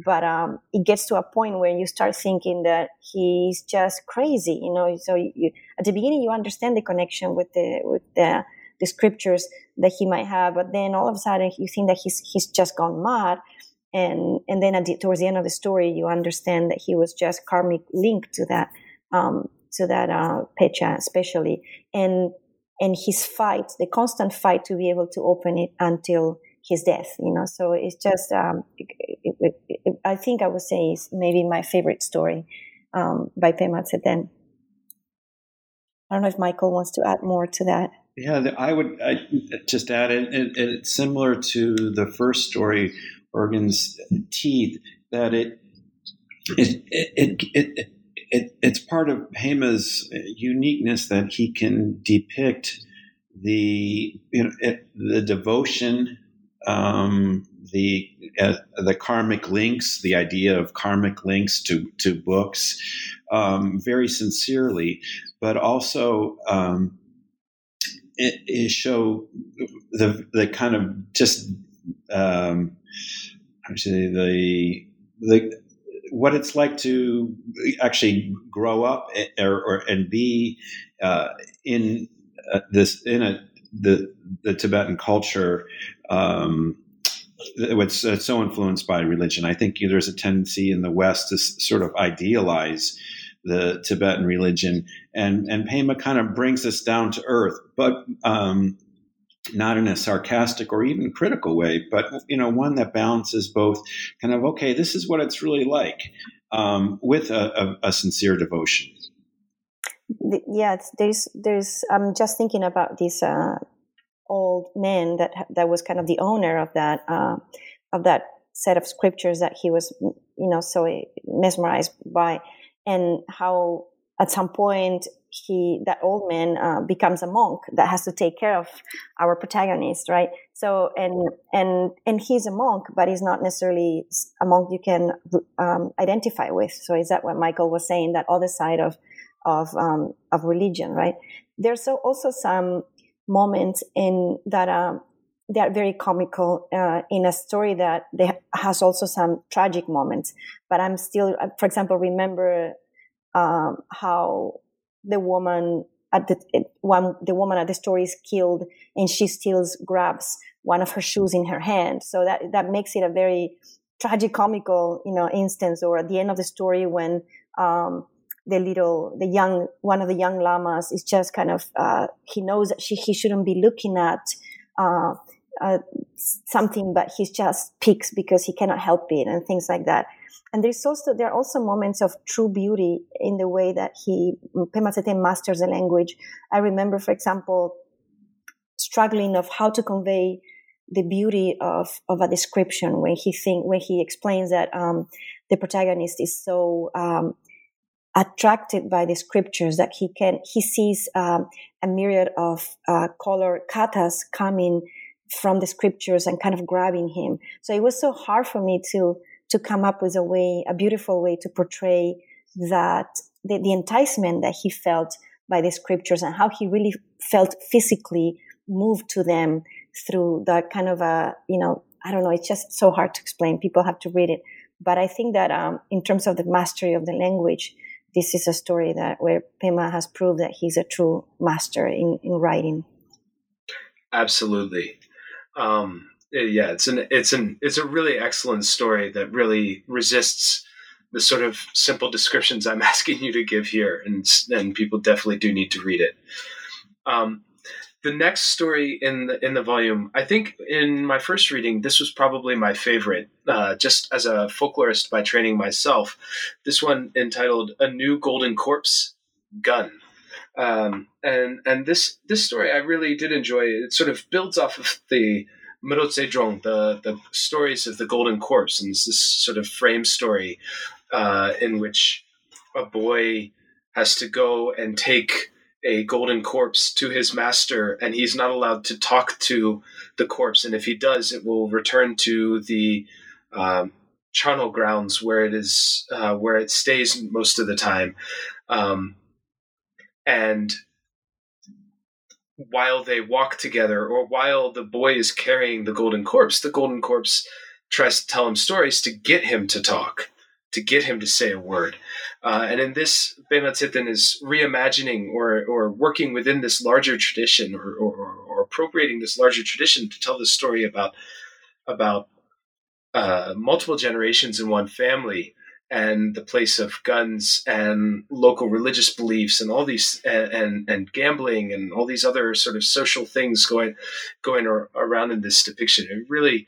But um, it gets to a point where you start thinking that he's just crazy, you know. So you, at the beginning, you understand the connection with the with the, the scriptures that he might have, but then all of a sudden, you think that he's he's just gone mad, and and then at the, towards the end of the story, you understand that he was just karmic linked to that um, to that uh, Pecha, especially, and and his fight, the constant fight to be able to open it until his death, you know. So it's just, um, it, it, it, I think I would say it's maybe my favorite story um, by Pema Tseden. I don't know if Michael wants to add more to that. Yeah, I would I just add it. And it's similar to the first story, Orgyan's Teeth, that it it it it. it, it It, it's part of Pema's uniqueness that he can depict the you know it, the devotion, um, the uh, the karmic links, the idea of karmic links to to books, um, very sincerely, but also um, it, it show the the kind of just um, actually the the. what it's like to actually grow up or, or and be uh, in uh, this in a the the Tibetan culture, um, it's, it's so influenced by religion. I think there's a tendency in the West to sort of idealize the Tibetan religion, and and Pema kind of brings us down to earth, but um, not in a sarcastic or even critical way, but, you know, one that balances both kind of, okay, this is what it's really like, um, with a, a, a sincere devotion. Yeah, there's, there's, I'm just thinking about this, uh, old man that, that was kind of the owner of that, uh, of that set of scriptures that he was, you know, so mesmerized by, and how at some point, He that old man uh, becomes a monk that has to take care of our protagonist, right? So and and and he's a monk, but he's not necessarily a monk you can um, identify with. So is that what Michael was saying? That other side of of um, of religion, right? There's also some moments in that um, they are very comical uh, in a story that they has also some tragic moments. But I'm still, for example, remember um, how. The woman at the one, the woman at the store is killed, and she still grabs one of her shoes in her hand. So that that makes it a very tragicomical, you know, instance. Or at the end of the story, when um, the little, the young, one of the young lamas is just kind of uh, he knows that she, he shouldn't be looking at uh, uh, something, but he just picks because he cannot help it, and things like that. And there's also there are also moments of true beauty in the way that he Pema Tseden masters the language. I remember, for example, struggling of how to convey the beauty of, of a description when he think when he explains that um, the protagonist is so um, attracted by the scriptures that he can he sees um, a myriad of uh, color katas coming from the scriptures and kind of grabbing him. So it was so hard for me to. to come up with a way, a beautiful way to portray that the, the enticement that he felt by the scriptures and how he really felt physically moved to them through that kind of a, you know, I don't know, it's just so hard to explain. People have to read it. But I think that um, in terms of the mastery of the language, this is a story that where Pema has proved that he's a true master in, in writing. Absolutely. Um, Yeah, it's an it's an it's a really excellent story that really resists the sort of simple descriptions I'm asking you to give here, and, and people definitely do need to read it. Um, the next story in the, in the volume, I think in my first reading, this was probably my favorite, uh, just as a folklorist by training myself. This one entitled A New Golden Corpse Gun. Um, and, and this, this story I really did enjoy. It sort of builds off of the Merotse Drong, the, the stories of the Golden Corpse. And it's this sort of frame story, uh, in which a boy has to go and take a golden corpse to his master, and he's not allowed to talk to the corpse. And if he does, it will return to the, um, charnel grounds where it is, uh, where it stays most of the time. Um, And while they walk together, or while the boy is carrying the golden corpse, the golden corpse tries to tell him stories to get him to talk, to get him to say a word. Uh, and in this, Pema Tseden is reimagining or or working within this larger tradition, or, or, or appropriating this larger tradition to tell this story about, about uh, multiple generations in one family, and the place of guns and local religious beliefs and all these, and, and, and gambling and all these other sort of social things going, going or, around in this depiction. It really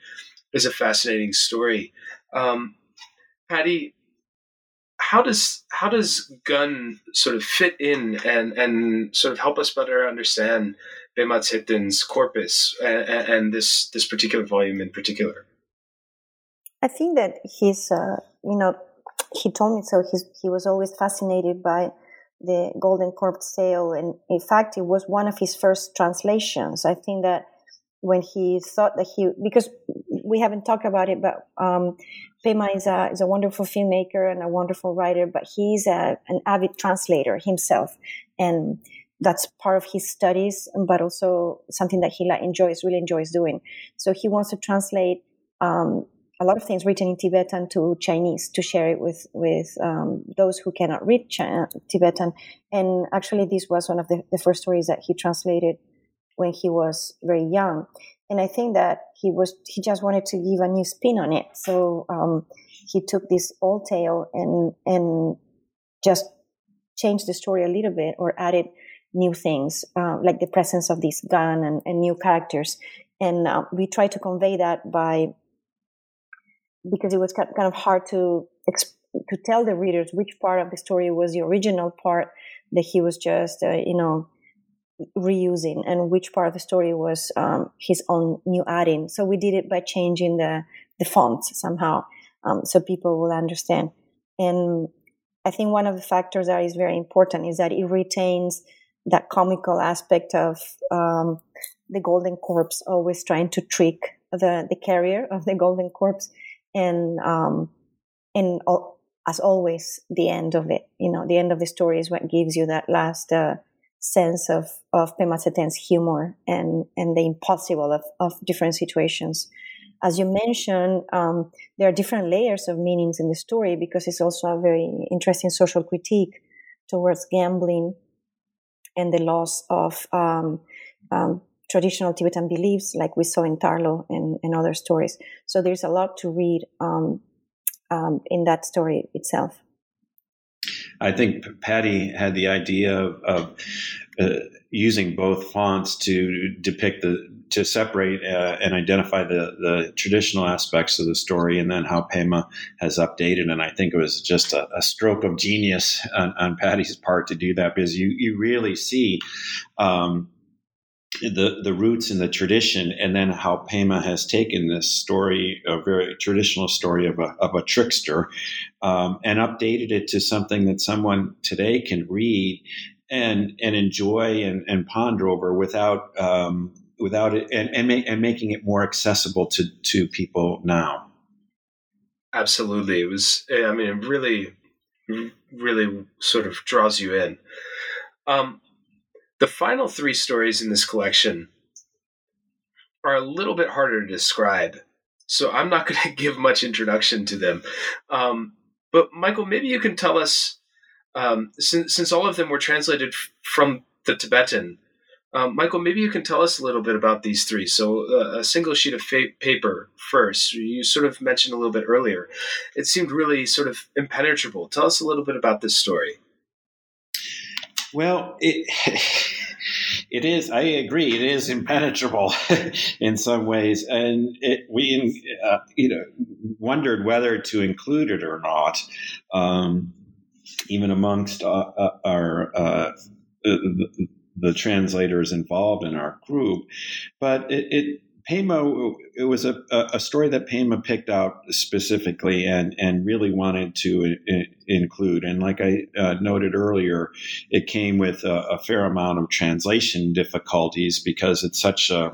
is a fascinating story. Um, Patty, how does, how does gun sort of fit in and, and sort of help us better understand Pema Tseden's corpus and, and this, this particular volume in particular? I think that he's, uh, you know, he told me so. He's, he was always fascinated by the Golden Corpse tale, and in fact, it was one of his first translations. I think that when he thought that he, because we haven't talked about it, but um, Pema is a is a wonderful filmmaker and a wonderful writer, but he's a, an avid translator himself, and that's part of his studies, but also something that he like, enjoys, really enjoys doing. So he wants to translate. Um, A lot of things written in Tibetan to Chinese to share it with with um, those who cannot read China, Tibetan. And actually, this was one of the, the first stories that he translated when he was very young. And I think that he was he just wanted to give a new spin on it. So um, he took this old tale and and just changed the story a little bit, or added new things uh, like the presence of this gun and, and new characters. And uh, we try to convey that by. Because it was kind of hard to to tell the readers which part of the story was the original part that he was just, uh, you know, reusing, and which part of the story was um, his own new adding. So we did it by changing the, the font somehow, um, so people will understand. And I think one of the factors that is very important is that it retains that comical aspect of um, the Golden Corpse always trying to trick the, the carrier of the Golden Corpse. And um, and all, as always, the end of it, you know, the end of the story is what gives you that last uh, sense of, of Pema Tseden's humor and, and the impossible of, of different situations. As you mentioned, um, there are different layers of meanings in the story, because it's also a very interesting social critique towards gambling and the loss of um, um traditional Tibetan beliefs, like we saw in Tarlo and, and other stories. So there's a lot to read um, um, in that story itself. I think Patty had the idea of, of uh, using both fonts to depict the, to separate uh, and identify the, the traditional aspects of the story, and then how Pema has updated. And I think it was just a, a stroke of genius on, on Patty's part to do that, because you, you really see, um, the the roots and the tradition, and then how Pema has taken this story, a very traditional story of a of a trickster, um, and updated it to something that someone today can read and and enjoy and, and ponder over without um, without it, and and, make, and making it more accessible to to people now. Absolutely, it was. I mean, it really, really sort of draws you in. Um, The final three stories in this collection are a little bit harder to describe, so I'm not going to give much introduction to them. Um, but Michael, maybe you can tell us, um, since, since all of them were translated f- from the Tibetan, Um, Michael, maybe you can tell us a little bit about these three. So uh, A Single Sheet of fa- Paper first, you sort of mentioned a little bit earlier. It seemed really sort of impenetrable. Tell us a little bit about this story. Well, it it is, I agree, it is impenetrable in some ways. And it, we uh, you know, wondered whether to include it or not, um, even amongst our... our uh, the, the translators involved in our group. But it, it Pema, it was a, a story that Pema picked out specifically and, and really wanted to in, include. And like I uh, noted earlier, it came with a, a fair amount of translation difficulties because it's such a,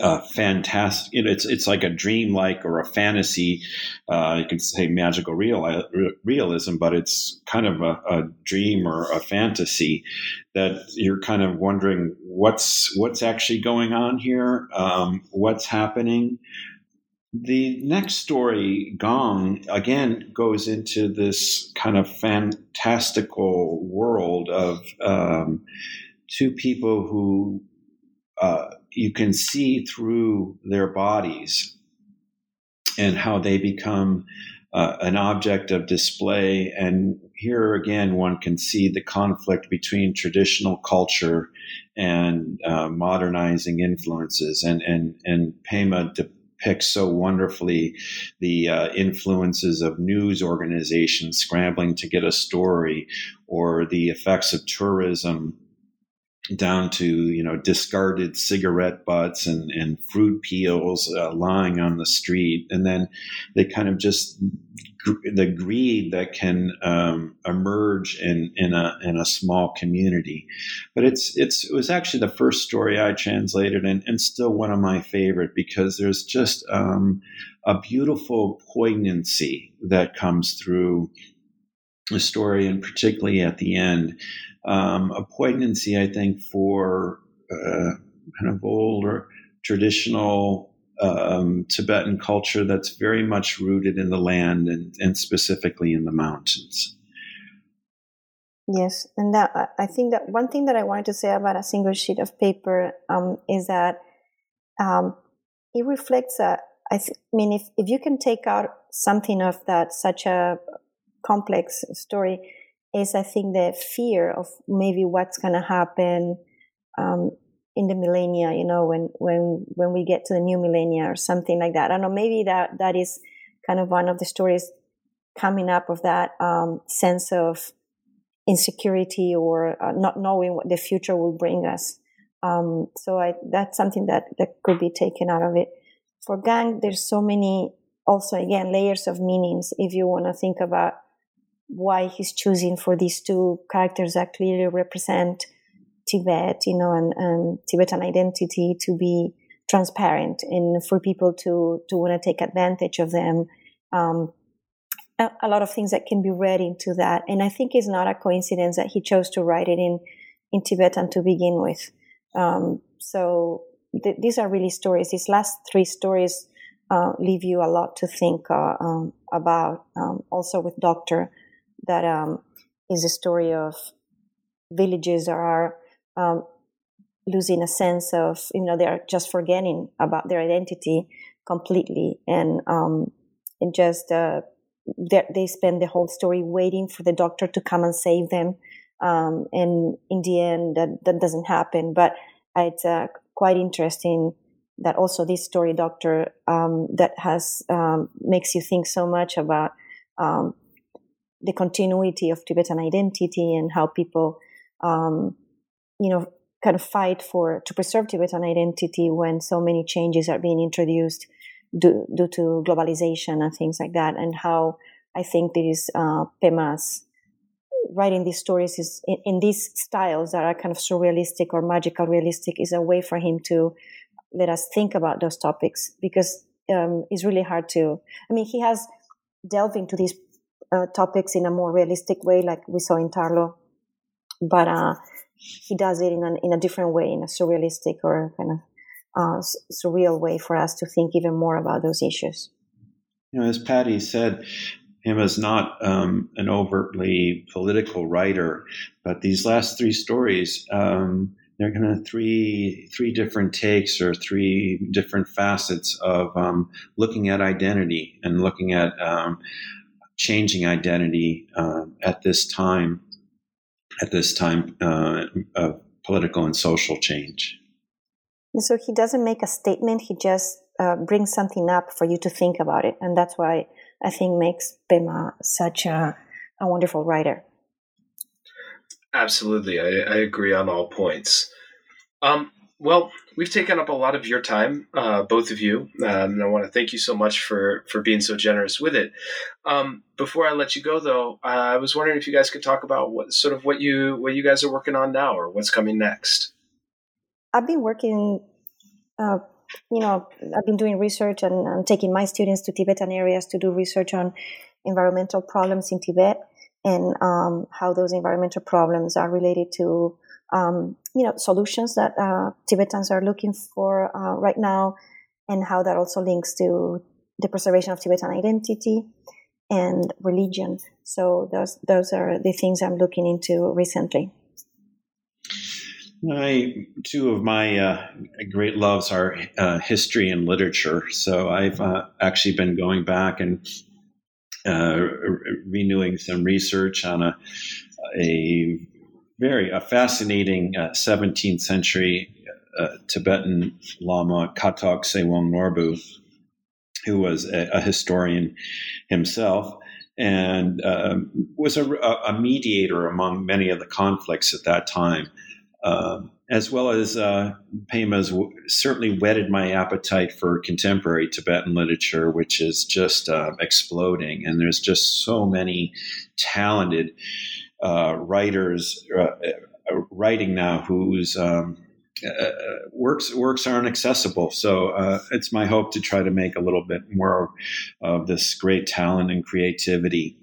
a fantastic, you know, it's it's like a dreamlike or a fantasy, uh, you could say magical real, realism, but it's kind of a, a dream or a fantasy that you're kind of wondering what's what's actually going on here, um, what's happening. The next story, Gong, again, goes into this kind of fantastical world of um, two people who uh, you can see through their bodies and how they become uh, an object of display. And here again, one can see the conflict between traditional culture and uh, modernizing influences. And and and Pema depicts so wonderfully the uh, influences of news organizations scrambling to get a story, or the effects of tourism down to, you know, discarded cigarette butts and, and fruit peels uh, lying on the street. And then they kind of just gr- the greed that can um, emerge in, in a, in a small community. But it's, it's, it was actually the first story I translated and, and still one of my favorite, because there's just um, a beautiful poignancy that comes through the story, and particularly at the end, um, a poignancy, I think, for uh, kind of older traditional um, Tibetan culture that's very much rooted in the land and, and specifically in the mountains. Yes, and that, I think that one thing that I wanted to say about A Single Sheet of Paper um, is that um, it reflects a. I, th- I mean, if if you can take out something of that, such a complex story is, I think, the fear of maybe what's going to happen um, in the millennia, you know, when, when when we get to the new millennia or something like that. I don't know, maybe that, that is kind of one of the stories coming up of that um, sense of insecurity or uh, not knowing what the future will bring us. Um, so I, that's something that, that could be taken out of it. For Gang, there's so many, also, again, layers of meanings if you want to think about why he's choosing for these two characters that clearly represent Tibet, you know, and, and Tibetan identity to be transparent and for people to, to want to take advantage of them. Um, a, a lot of things that can be read into that. And I think it's not a coincidence that he chose to write it in, in Tibetan to begin with. Um, so th- these are really stories. These last three stories Uh, leave you a lot to think uh, um, about. Um, also with Doctor, that um, is a story of villages that are um, losing a sense of, you know, they are just forgetting about their identity completely, and um, and just uh, they spend the whole story waiting for the doctor to come and save them. Um, and in the end, that, that doesn't happen. But it's uh, quite interesting that also this story, Doctor, um, that has um, makes you think so much about um, the continuity of Tibetan identity and how people, um, you know, kind of fight for to preserve Tibetan identity when so many changes are being introduced due, due to globalization and things like that. And how I think these uh, Pema's writing these stories is in, in these styles that are kind of surrealistic or magical realistic is a way for him to let us think about those topics, because um, it's really hard to, I mean, he has delved into these uh, topics in a more realistic way, like we saw in Tarlo, but uh, he does it in, an, in a different way, in a surrealistic or kind of uh, surreal way for us to think even more about those issues. You know, as Patty said, Pema's not um, an overtly political writer, but these last three stories um, There are kind of three three different takes or three different facets of um, looking at identity and looking at um, changing identity uh, at this time, at this time uh, of political and social change. And so he doesn't make a statement; he just uh, brings something up for you to think about it, and that's why I think makes Pema such a, a wonderful writer. Absolutely. I, I agree on all points. Um, well, we've taken up a lot of your time, uh, both of you, um, and I want to thank you so much for, for being so generous with it. Um, before I let you go, though, uh, I was wondering if you guys could talk about what sort of what you what you guys are working on now or what's coming next. I've been working, uh, you know, I've been doing research and, and taking my students to Tibetan areas to do research on environmental problems in Tibet. And um, how those environmental problems are related to, um, you know, solutions that uh, Tibetans are looking for uh, right now, and how that also links to the preservation of Tibetan identity and religion. So those those are the things I'm looking into recently. I, two of my uh, great loves are uh, history and literature. So I've uh, actually been going back and Uh, renewing some research on a a very a fascinating uh, seventeenth century uh, Tibetan Lama Khatok Sewong Norbu, who was a, a historian himself and uh, was a, a mediator among many of the conflicts at that time, uh, as well as uh, Pema's certainly whetted my appetite for contemporary Tibetan literature, which is just uh, exploding. And there's just so many talented uh, writers uh, writing now whose um, uh, works works aren't accessible. So uh, it's my hope to try to make a little bit more of this great talent and creativity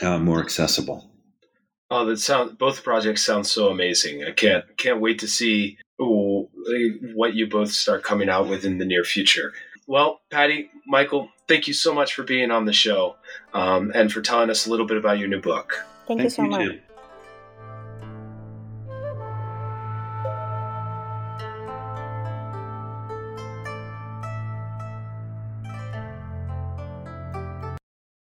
uh, more accessible. Oh, that sound! Both projects sound so amazing. I can't can't wait to see ooh, what you both start coming out with in the near future. Well, Patty, Michael, thank you so much for being on the show um, and for telling us a little bit about your new book. Thank, thank you so you much. Too.